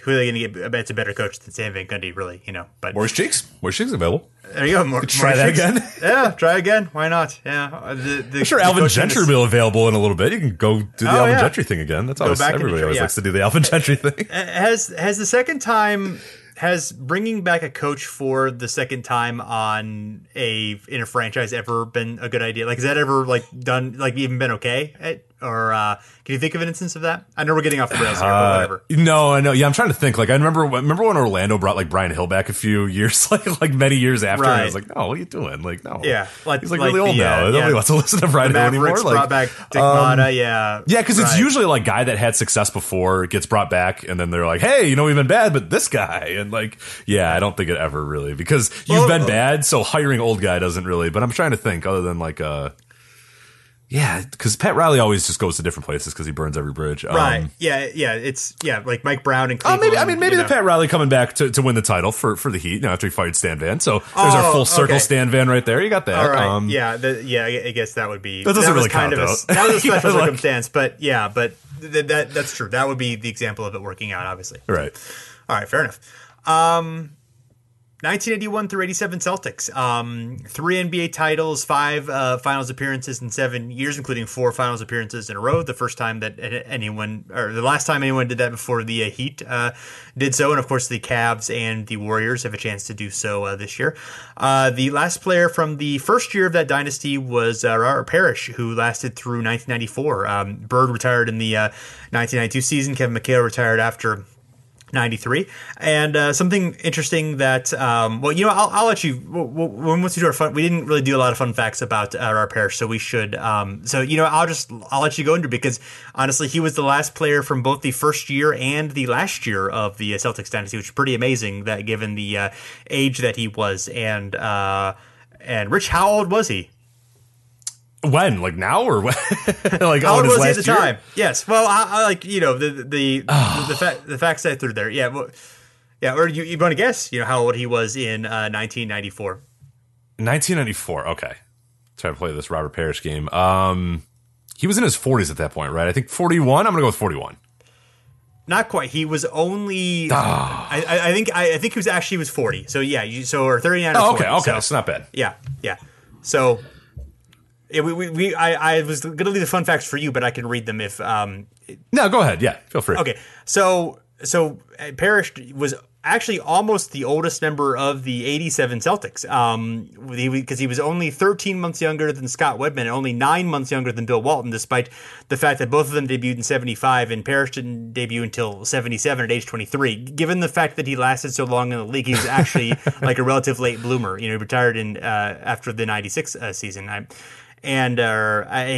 who are they going to get? It's a better coach than Stan Van Gundy, really, But Maurice Cheeks available. There you go. Try that again. Yeah, try again. Why not? Yeah, I'm sure Alvin Gentry will be available in a little bit. You can go do the Alvin Gentry thing again. That's always everybody always likes to do the Alvin Gentry thing. Has the second time bringing back a coach for the second time on in a franchise ever been a good idea? Like, has that ever done? Like, even been okay? Can you think of an instance of that? I know we're getting off the rails here, but whatever. No, I know. Yeah, I'm trying to think. Like, I remember when Orlando brought Brian Hill back a few years, like many years after. Right. And I was like, no, what are you doing? Like, no. Yeah, he's really old now. Nobody wants to listen to Brian Hill anymore. Brought back Dick Motta. Yeah. Yeah, because it's usually guy that had success before gets brought back, and then they're like, hey, we've been bad, but this guy, and I don't think it ever really, because you've been bad, so hiring old guy doesn't really. But I'm trying to think, other than yeah, because Pat Riley always just goes to different places because he burns every bridge. Right. Like Mike Brown and Cleveland. Maybe Pat Riley coming back to win the title for the Heat after he fired Stan Van. So there's our full circle Stan Van right there. You got that. All right. I guess that would be... That doesn't really count, though. That was a special circumstance, but that's true. That would be the example of it working out, obviously. Right. All right, fair enough. 1981 through 87 Celtics, 3 NBA titles, 5 finals appearances in 7 years, including 4 finals appearances in a row. The first time that the last time anyone did that before the Heat did so. And of course the Cavs and the Warriors have a chance to do so this year. The last player from the first year of that dynasty was Robert Parrish, who lasted through 1994. Bird retired in the 1992 season. Kevin McHale retired after 93. And something interesting that I'll let you, once we do our fun, we didn't really do a lot of fun facts about our Parrish, so we should I'll let you go into it, because honestly he was the last player from both the first year and the last year of the Celtics dynasty, which is pretty amazing that given the age that he was. And Rich, how old was he? When? Like now or when? Like how old was he at the time? Yes. Well, I the facts I threw there. Yeah. Well, yeah. Or you want to guess? How old he was in 1994? 1994. Okay. Try to play this Robert Parrish game. He was in his 40s at that point, right? I think 41. I'm gonna go with 41. Not quite. He was only. I think he was actually 40. So yeah. Or 39. Or 40, okay. Okay. It's not bad. Yeah. Yeah. So. Yeah, I was going to leave the fun facts for you, but I can read them if... No, go ahead. Yeah, feel free. Okay, so Parrish was actually almost the oldest member of the 87 Celtics, because he was only 13 months younger than Scott Wedman and only 9 months younger than Bill Walton, despite the fact that both of them debuted in 75 and Parrish didn't debut until 77 at age 23. Given the fact that he lasted so long in the league, he was actually a relative late bloomer. He retired in after the 96 season. And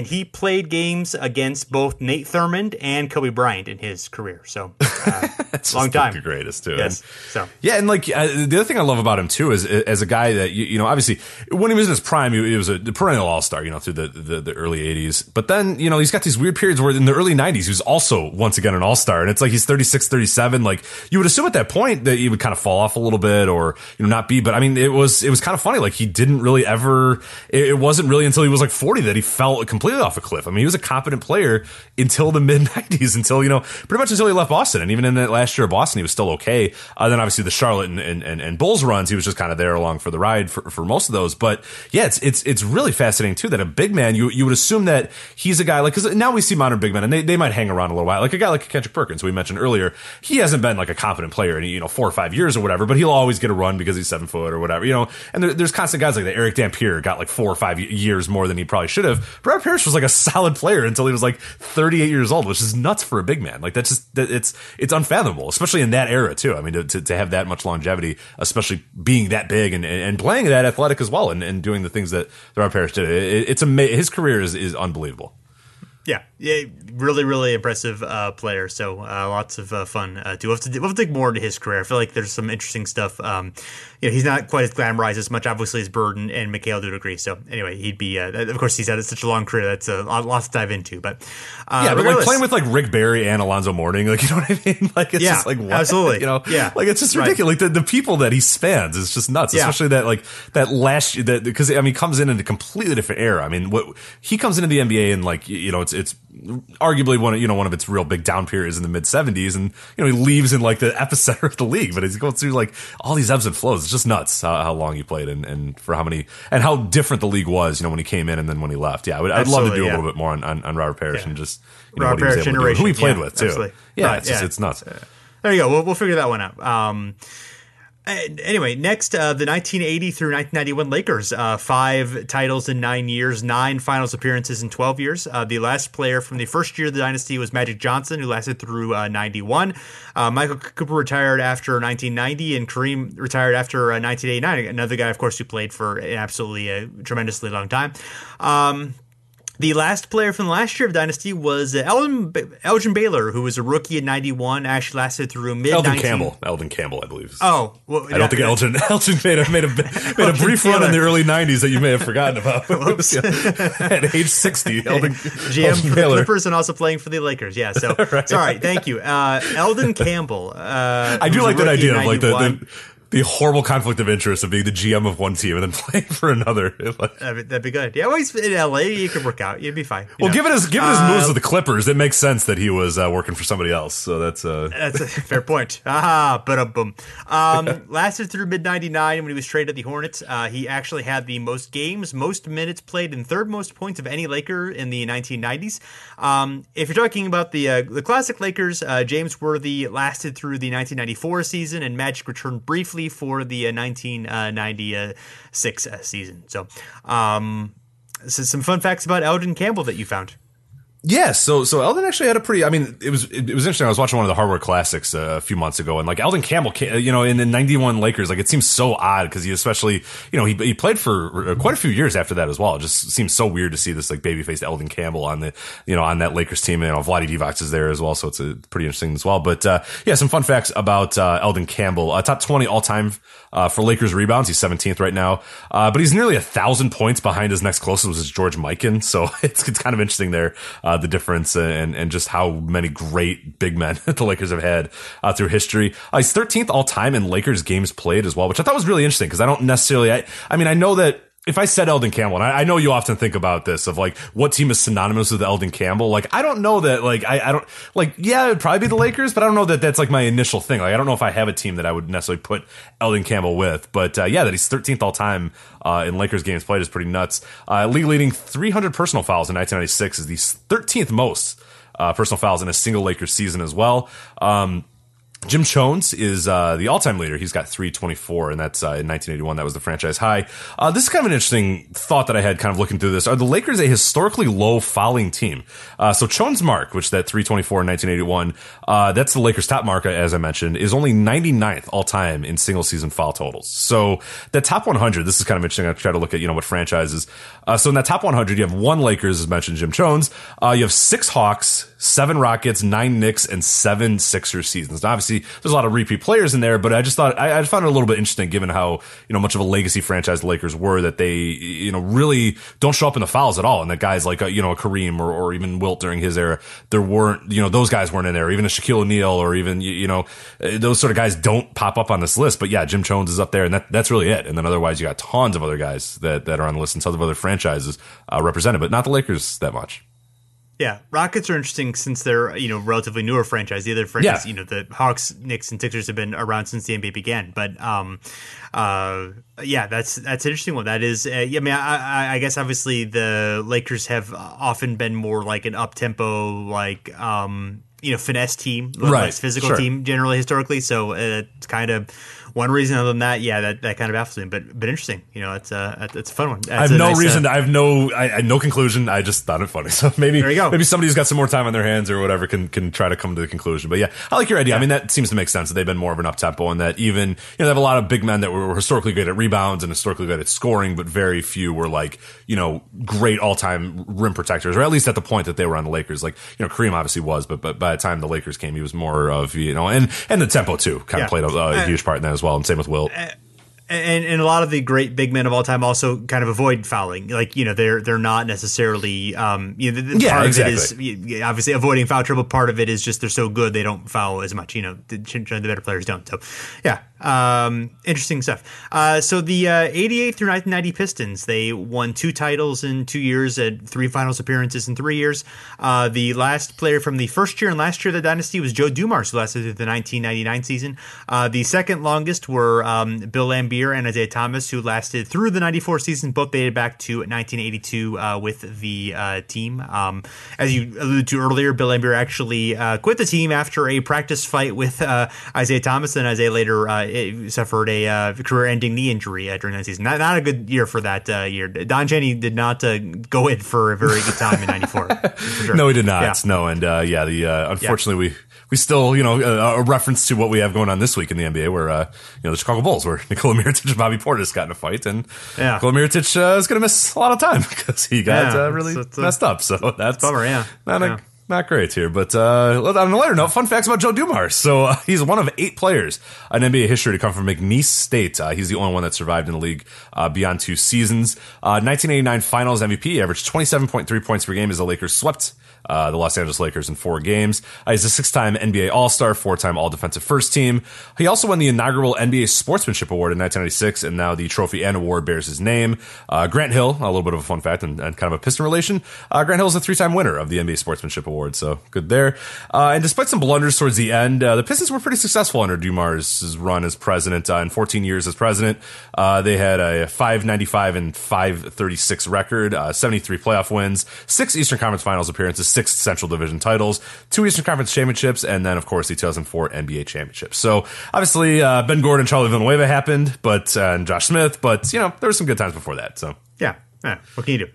he played games against both Nate Thurmond and Kobe Bryant in his career. So that's long time. The greatest too. Yes. So yeah, and the other thing I love about him too is as a guy that obviously when he was in his prime he was a perennial all-star through the early 80s. But then he's got these weird periods where in the early 90s he was also once again an all-star, and it's like he's 36, 37. Like you would assume at that point that he would kind of fall off a little bit or not be. But I mean it was kind of funny. Like he didn't really ever. It wasn't really until he was 40 that he fell completely off a cliff. I mean, he was a competent player until the mid-90s, pretty much until he left Boston. And even in that last year of Boston, he was still okay. Then obviously the Charlotte and Bulls runs, he was just kind of there along for the ride for most of those. But yeah, it's really fascinating too that a big man, you would assume that he's a guy because now we see modern big men and they might hang around a little while. Like a guy like Kendrick Perkins, we mentioned earlier, he hasn't been a competent player in 4 or 5 years or whatever, but he'll always get a run because he's 7 foot or whatever, and there's constant guys like that. Eric Dampier got 4 or 5 years more than he probably should have. Robert Parrish was a solid player until he was 38 years old, which is nuts for a big man. Like that's just it's unfathomable, especially in that era too. I mean, to have that much longevity, especially being that big and playing that athletic as well and doing the things that Robert Parrish did. His career is unbelievable. Yeah, really, really impressive player. So lots of fun too. We'll have to dig more into his career. I feel like there's some interesting stuff. He's not quite as glamorized as much, obviously, as Bird and Mikhail do agree. So anyway, he'd be of course he's had such a long career. That's a lot to dive into. But but like playing with like Rick Barry and Alonzo Mourning, like you know what I mean? Like it's just like what? Absolutely, like it's just ridiculous. Right. Like the people that he spans is just nuts. Yeah. Especially that like that last year, that because I mean comes in a completely different era. I mean what he comes into the NBA and like you know it's arguably one of its real big down periods in the mid 70s, and you know he leaves in like the epicenter of the league, but he's going through like all these ebbs and flows. It's just nuts how long he played and for how many and how different the league was, you know, when he came in and then when he left. Yeah, I'd love to do a little bit more on Robert Parrish and just you Robert know what he was able to do, who he played with too. Absolutely. Yeah, right, it's it's nuts. There you go. We'll figure that one out. Anyway, next, the 1980 through 1991 Lakers, 5 titles in 9 years, 9 finals appearances in 12 years. The last player from the first year of the dynasty was Magic Johnson, who lasted through 91. Michael Cooper retired after 1990, and Kareem retired after 1989. Another guy, of course, who played for an absolutely tremendously long time. The last player from the last year of Dynasty was Elgin Baylor, who was a rookie in 91, actually lasted through mid-19... Elvin Campbell, I believe. Oh. Well, I don't think Elgin made a brief run in the early 90s that you may have forgotten about. At age 60, GM for the Clippers and also playing for the Lakers. Yeah, so... right. Sorry, thank you. Elgin Campbell. I do like that idea of like the horrible conflict of interest of being the GM of one team and then playing for another. That'd be good. Yeah, well, he's in L.A. You could work out. You'd be fine. Well, given his moves with the Clippers, it makes sense that he was working for somebody else. So that's a fair point. Ba-da-boom. Lasted through mid-99 when he was traded to the Hornets. He actually had the most games, most minutes played, and third most points of any Laker in the 1990s. If you're talking about the classic Lakers, James Worthy lasted through the 1994 season, and Magic returned briefly for the 1996 season. So some fun facts about Elgin Campbell that you found. Yeah, so Elgin actually had a pretty. I mean, it was interesting. I was watching one of the Hardware Classics a few months ago, and like Elgin Campbell, you know, in the '91 Lakers, like it seems so odd because he especially, you know, he played for quite a few years after that as well. It just seems so weird to see this like baby-faced Elgin Campbell on that Lakers team, and you know, Vlade Divac is there as well, so it's pretty interesting as well. But yeah, some fun facts about Elgin Campbell: top 20 all time for Lakers rebounds. He's 17th right now, but he's nearly 1,000 points behind his next closest, which is George Mikan. So it's kind of interesting there. The difference and just how many great big men the Lakers have had through history. He's 13th all time in Lakers games played as well, which I thought was really interesting because I don't necessarily. I mean, I know that if I said Elgin Campbell, and I know you often think about this of like what team is synonymous with Elgin Campbell. Like I don't know that like I don't like yeah it'd probably be the Lakers, but I don't know that that's like my initial thing. Like I don't know if I have a team that I would necessarily put Elgin Campbell with, but yeah, that he's 13th all time. In Lakers games played is pretty nuts. League leading 300 personal fouls in 1996 is the 13th most personal fouls in a single Lakers season as well. Jim Jones is the all-time leader. He's got 324, and that's in 1981. That was the franchise high. This is kind of an interesting thought that I had kind of looking through this. Are the Lakers a historically low fouling team? So Jones' mark, which that 324 in 1981, that's the Lakers' top mark, as I mentioned, is only 99th all-time in single-season foul totals. So the top 100, this is kind of interesting. I try to look at, you know, what franchises. So in that top 100, you have 1 Lakers, as mentioned, Jim Jones. You have 6 Hawks, 7 Rockets, 9 Knicks, and 7 Sixers seasons. Now, obviously, there's a lot of repeat players in there, but I just thought I found it a little bit interesting given how, you know, much of a legacy franchise the Lakers were that they, you know, really don't show up in the fouls at all. And that guys like, you know, Kareem or even Wilt during his era, there weren't, you know, those guys weren't in there. Even a Shaquille O'Neal or even, you know, those sort of guys don't pop up on this list. But yeah, Jim Jones is up there, and that's really it. And then otherwise, you got tons of other guys that are on the list and tons of other franchises represented, but not the Lakers that much. Yeah, Rockets are interesting since they're, you know, relatively newer franchise. The other franchise, you know, the Hawks, Knicks, and Sixers have been around since the NBA began. But yeah, that's an interesting one. That is, I mean, I guess obviously the Lakers have often been more like an up-tempo, like you know, finesse team, less physical team generally historically. So it's kind of one reason other than that, yeah, that kind of baffles me. But interesting, you know, it's a fun one. That's I have no conclusion. I just thought it funny. So maybe somebody who's got some more time on their hands or whatever can try to come to the conclusion. But yeah, I like your idea. Yeah. I mean, that seems to make sense. That they've been more of an up tempo, and that even, you know, they have a lot of big men that were historically good at rebounds and historically good at scoring, but very few were like, you know, great all time rim protectors, or at least at the point that they were on the Lakers. Like, you know, Kareem obviously was, but by the time the Lakers came, he was more of, you know, and the tempo too kind of played a huge part in that as well. And same with Wilt. And a lot of the great big men of all time also kind of avoid fouling. Like, you know, they're not necessarily, you know, part of it is obviously avoiding foul trouble. Part of it is just they're so good they don't foul as much. You know, the better players don't. So, yeah, interesting stuff. So the 88 through 1990 Pistons, they won 2 titles in 2 years and 3 finals appearances in 3 years. The last player from the first year and last year of the dynasty was Joe Dumars, who lasted through the 1999 season. The second longest were Bill Lambier and Isaiah Thomas, who lasted through the 94 season, both dated back to 1982 with the team. As you alluded to earlier, Bill Lambier actually quit the team after a practice fight with Isaiah Thomas, and Isaiah later suffered a career-ending knee injury during that season. Not a good year for that year. Don Chaney did not go in for a very good time in 94. Sure. No, he did not. Yeah. No, and unfortunately we still, you know, a reference to what we have going on this week in the NBA, where, you know, the Chicago Bulls, where Nikola Mirotić and Bobby Portis got in a fight, and Nikola Mirotić is going to miss a lot of time because he got really messed up. So that's a bummer, not great here. But on a lighter note, fun facts about Joe Dumars. So he's one of 8 players in NBA history to come from McNeese State. He's the only one that survived in the league beyond 2 seasons. 1989 Finals MVP, averaged 27.3 points per game as the Lakers swept the Los Angeles Lakers in 4 games. He's a 6-time NBA All-Star, 4-time All-Defensive First Team. He also won the inaugural NBA Sportsmanship Award in 1996, and now the trophy and award bears his name. Grant Hill, a little bit of a fun fact and kind of a Piston relation, Grant Hill is a 3-time winner of the NBA Sportsmanship Award, so good there. And despite some blunders towards the end, the Pistons were pretty successful under Dumars' run as president. In 14 years as president, they had a 595 and 536 record, 73 playoff wins, 6 Eastern Conference Finals appearances, 6 Central Division titles, 2 Eastern Conference championships, and then, of course, the 2004 NBA championship. So, obviously, Ben Gordon and Charlie Villanueva happened, and Josh Smith, but, you know, there were some good times before that. So, yeah. What can you do?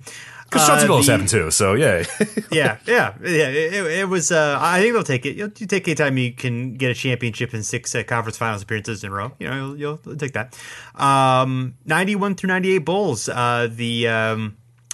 Because Shotsville's happened too, so yay. yeah. It was. I think they'll take it. You take any time you can get a championship and 6 conference finals appearances in a row. You know, you'll take that. 91 through 98 Bulls.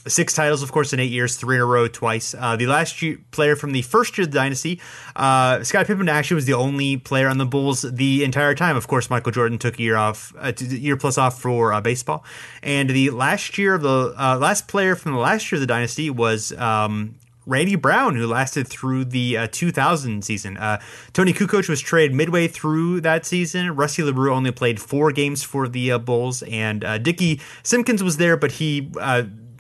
6 titles, of course, in 8 years, 3 in a row, twice. The last player from the first year of the dynasty, Scottie Pippen actually was the only player on the Bulls the entire time. Of course, Michael Jordan took a year plus off for baseball. And the last year of the last player from the last year of the dynasty was Randy Brown, who lasted through the 2000 season. Tony Kukoc was traded midway through that season. Rusty LaRue only played 4 games for the Bulls, and Dickie Simpkins was there, but he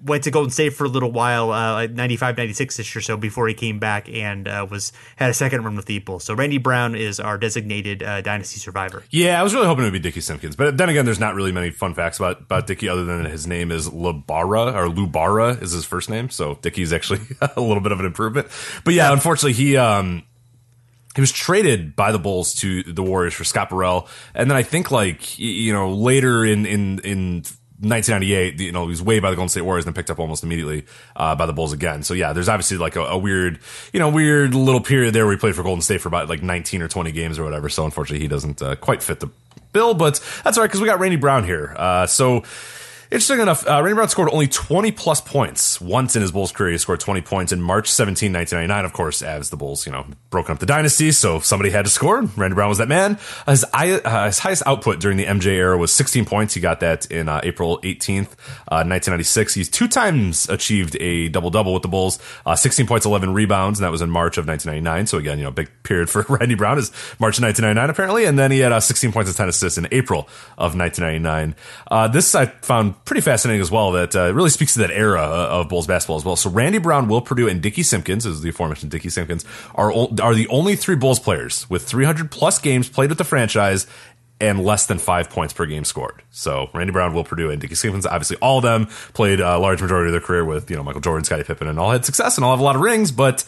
went to Golden State for a little while, like 95, 96-ish or so, before he came back and had a second run with the Bulls. So Randy Brown is our designated dynasty survivor. Yeah, I was really hoping it would be Dickie Simpkins. But then again, there's not really many fun facts about Dickie other than his name is Lou Barra is his first name. So Dickie's actually a little bit of an improvement. But yeah, unfortunately, he was traded by the Bulls to the Warriors for Scott Burrell. And then I think, like, you know, later in 1998, you know, he was waived by the Golden State Warriors and picked up almost immediately by the Bulls again. So yeah, there's obviously like a weird little period there where he played for Golden State for about like 19 or 20 games or whatever. So unfortunately, he doesn't quite fit the bill, but that's all right because we got Randy Brown here. So interesting enough, Randy Brown scored only 20-plus points once in his Bulls career. He scored 20 points in March 17, 1999, of course, as the Bulls, you know, broken up the dynasty, so somebody had to score. Randy Brown was that man. His highest output during the MJ era was 16 points. He got that in April 18th, 1996. He's 2 times achieved a double-double with the Bulls, 16 points, 11 rebounds, and that was in March of 1999. So, again, you know, big period for Randy Brown is March of 1999, apparently, and then he had 16 points and 10 assists in April of 1999. This I found pretty fascinating as well, that really speaks to that era of Bulls basketball as well. So Randy Brown, Will Perdue, and Dickie Simpkins, as the aforementioned Dickie Simpkins, are the only 3 Bulls players with 300-plus games played with the franchise and less than 5 points per game scored. So Randy Brown, Will Perdue, and Dickie Stevens, obviously all of them played a large majority of their career with, you know, Michael Jordan, Scottie Pippen, and all had success and all have a lot of rings, but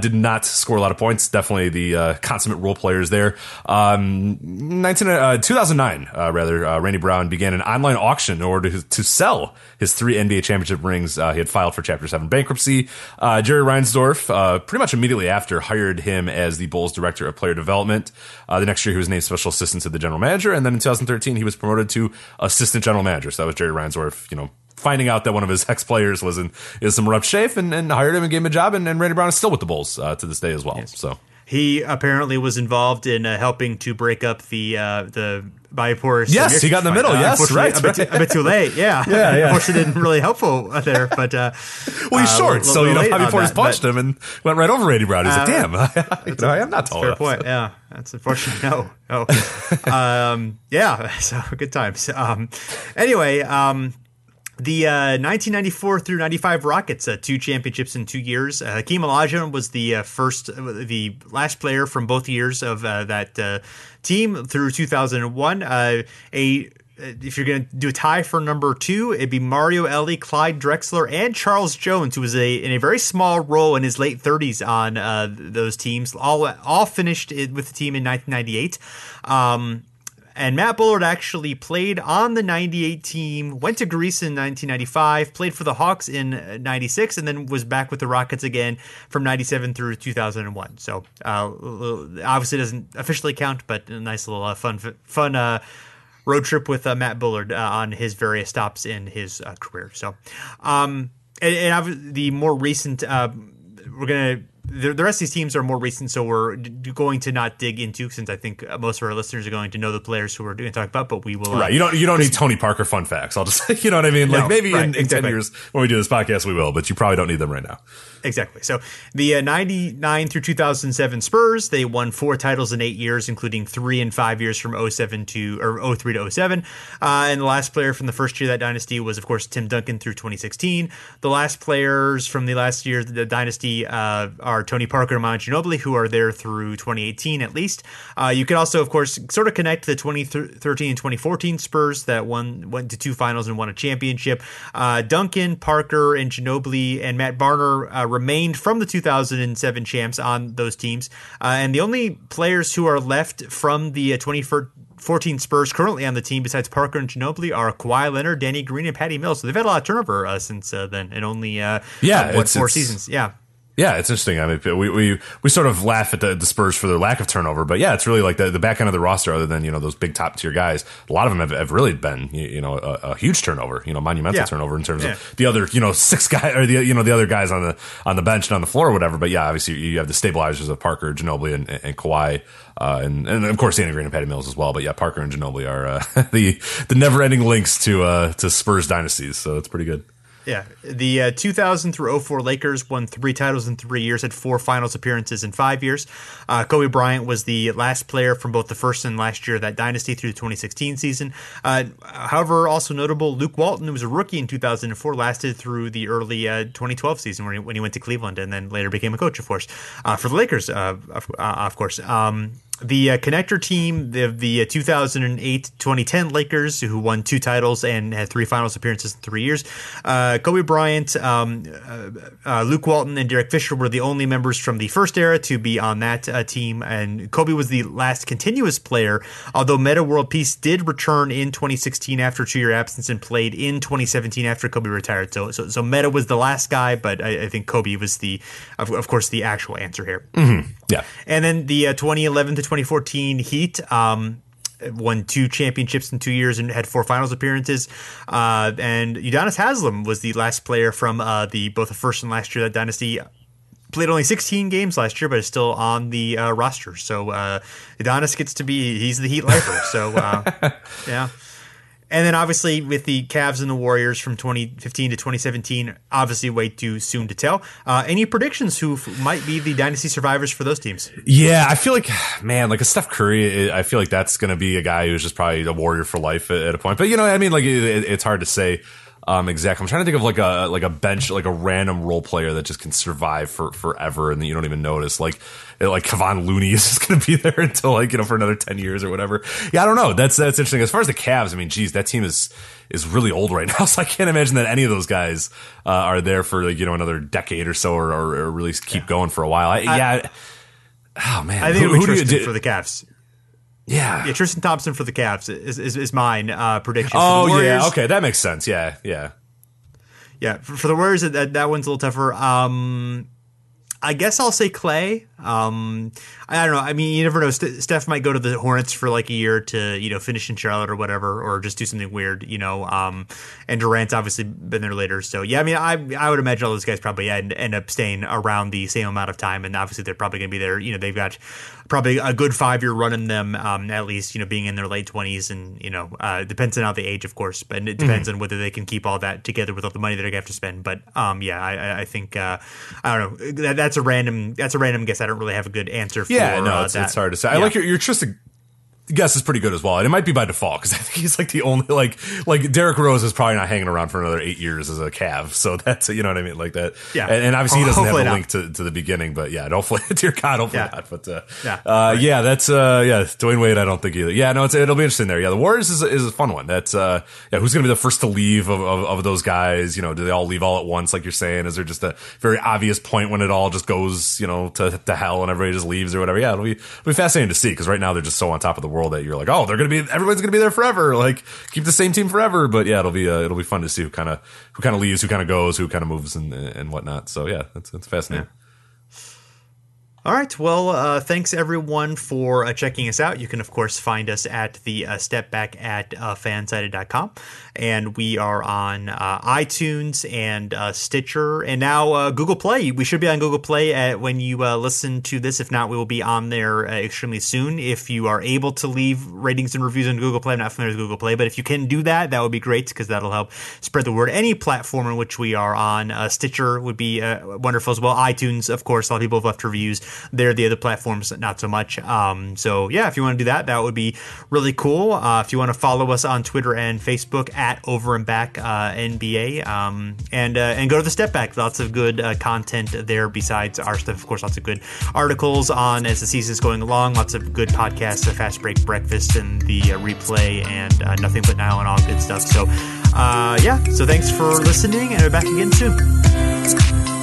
did not score a lot of points. Definitely the consummate role players there. 2009, Randy Brown began an online auction in order to sell his three NBA championship rings. He had filed for Chapter 7 bankruptcy. Jerry Reinsdorf, pretty much immediately after, hired him as the Bulls' director of player development. The next year, he was named special assistant to the general manager, and then in 2013, he was promoted to assistant general manager. So that was Jerry Reinsdorf, you know, finding out that one of his ex-players was in some rough shape, and hired him and gave him a job, and Randy Brown is still with the Bulls to this day as well. Yes. So he apparently was involved in helping to break up the Biopor's. Yes, he got in the middle. Yes, right. A bit too late. Yeah. Yeah. Of course, it didn't really helpful there. But well, he's short, so you know, Biopor's punched him and went right over Randy Brown. He's like, "Damn, I am not tall enough." Fair point. So. Yeah, that's unfortunate. No. Yeah. So good times. Anyway. The 1994 through 95 Rockets, two championships in 2 years. Hakeem Olajuwon was the last player from both years of that team through 2001. If you're going to do a tie for number two, it'd be Mario Ellie, Clyde Drexler, and Charles Jones, who was in a very small role in his late 30s on those teams. All finished with the team in 1998. And Matt Bullard actually played on the 98 team, went to Greece in 1995, played for the Hawks in 96, and then was back with the Rockets again from 97 through 2001. So obviously doesn't officially count, but a nice little fun road trip with Matt Bullard on his various stops in his career. So and the more recent, we're going to... The rest of these teams are more recent, so we're going to not dig into, since I think most of our listeners are going to know the players who we're going to talk about, but we will. Right. You don't need Tony Parker fun facts. I'll just, you know what I mean? Like no, maybe right, in 10 years when we do this podcast, we will, but you probably don't need them right now. Exactly. So the 99 through 2007 Spurs, they won 4 titles in 8 years, including 3 and 5 years from 03 to 07. And the last player from the first year of that dynasty was, of course, Tim Duncan through 2016. The last players from the last year of the dynasty are Tony Parker and Manu Ginobili, who are there through 2018 at least. You can also, of course, sort of connect the 2013 and 2014 Spurs that went to 2 finals and won a championship. Duncan, Parker, and Ginobili and Matt Barner remained from the 2007 champs on those teams. And the only players who are left from the 2014 Spurs currently on the team besides Parker and Ginobili are Kawhi Leonard, Danny Green, and Patty Mills. So they've had a lot of turnover since then, and only four seasons. Yeah. Yeah, it's interesting. I mean, we sort of laugh at the Spurs for their lack of turnover, but yeah, it's really like the back end of the roster, other than, you know, those big top tier guys, a lot of them have really been, you know, a huge turnover, you know, monumental turnover in terms of the other, you know, 6 guys, or the other guys on the bench and on the floor or whatever. But yeah, obviously you have the stabilizers of Parker, Ginobili, and Kawhi. And of course, Danny Green and Patty Mills as well. But yeah, Parker and Ginobili are the never ending links to Spurs dynasties. So it's pretty good. Yeah, the 2000 through 04 Lakers won 3 titles in 3 years, had 4 finals appearances in 5 years. Kobe Bryant was the last player from both the first and last year of that dynasty through the 2016 season. However, also notable, Luke Walton, who was a rookie in 2004, lasted through the early 2012 season when he went to Cleveland and then later became a coach, of course, for the Lakers, of course. The connector team, the 2008-2010 Lakers, who won 2 titles and had 3 finals appearances in 3 years. Kobe Bryant, Luke Walton, and Derek Fisher were the only members from the first era to be on that team. And Kobe was the last continuous player, although Meta World Peace did return in 2016 after a 2-year absence and played in 2017 after Kobe retired. So Meta was the last guy, but I think Kobe was of course, the actual answer here. Mm-hmm. Yeah. And then the 2011 to 2014 Heat won 2 championships in 2 years and had 4 finals appearances. And Udonis Haslem was the last player from both the first and last year of that dynasty. Played only 16 games last year, but is still on the roster. So Udonis gets to be – he's the Heat lifer. So, yeah. And then obviously with the Cavs and the Warriors from 2015 to 2017, obviously way too soon to tell. Any predictions who might be the dynasty survivors for those teams? Yeah, I feel like, man, like a Steph Curry, I feel like that's going to be a guy who's just probably a Warrior for life at a point. But, you know, I mean, like it's hard to say. exact. I'm trying to think of like a bench, like a random role player that just can survive for forever and that you don't even notice. Like Kevon Looney is just going to be there until for another 10 years or whatever. Yeah, I don't know. That's interesting. As far as the Cavs, I mean, geez, that team is really old right now, so I can't imagine that any of those guys are there for another decade or so, or really keep going for a while. Oh man, I think who Tristan for the Cavs. Yeah, Tristan Thompson for the Cavs is mine prediction. Oh yeah, okay, that makes sense. Yeah. For the Warriors, that one's a little tougher. I guess I'll say Clay. I don't know. I mean, you never know. Steph might go to the Hornets for a year to finish in Charlotte or whatever, or just do something weird. And Durant's obviously been there later. So yeah, I mean, I would imagine all those guys probably end up staying around the same amount of time, and obviously they're probably going to be there. They've got probably a good 5-year run in them, at least, being in their late 20s, and, depends on how they age, of course, but it depends on whether they can keep all that together with all the money that they're going to have to spend. But, I think, I don't know, that's a random guess. I don't really have a good answer for it's hard to say. I like your Tristan guess is pretty good as well, and it might be by default because I think he's the only like Derrick Rose is probably not hanging around for another 8 years as a Cav, so that's that. Yeah, and obviously he doesn't have a link to the beginning, but yeah, hopefully, dear God, not. But that's Dwayne Wade, I don't think either. Yeah, no, it'll be interesting there. Yeah, the Warriors is a fun one. That's who's gonna be the first to leave of those guys? Do they all leave all at once like you're saying? Is there just a very obvious point when it all just goes to hell and everybody just leaves or whatever? Yeah, it'll be fascinating to see because right now they're just so on top of the world that you're everybody's gonna be there forever, keep the same team forever. But yeah, it'll be fun to see who kind of leaves, who kind of goes, who kind of moves and whatnot. So yeah, that's fascinating. All right, well, thanks everyone for checking us out. You can, of course, find us at the Step Back at fansided.com, and we are on iTunes and Stitcher, and now Google Play. We should be on Google Play when you listen to this. If not, we will be on there extremely soon. If you are able to leave ratings and reviews on Google Play, I'm not familiar with Google Play, but if you can do that would be great because that'll help spread the word. Any platform in which we are on, Stitcher would be wonderful as well. iTunes, of course, a lot of people have left reviews. They're the other platforms, not so much. So yeah, if you want to do that would be really cool. If you want to follow us on Twitter and Facebook at Over and Back NBA, and go to the Step Back. Lots of good content there besides our stuff. Of course, lots of good articles on as the season's going along. Lots of good podcasts, the Fast Break Breakfast and the replay, and Nothing But Now and all good stuff. So thanks for listening, and we're back again soon.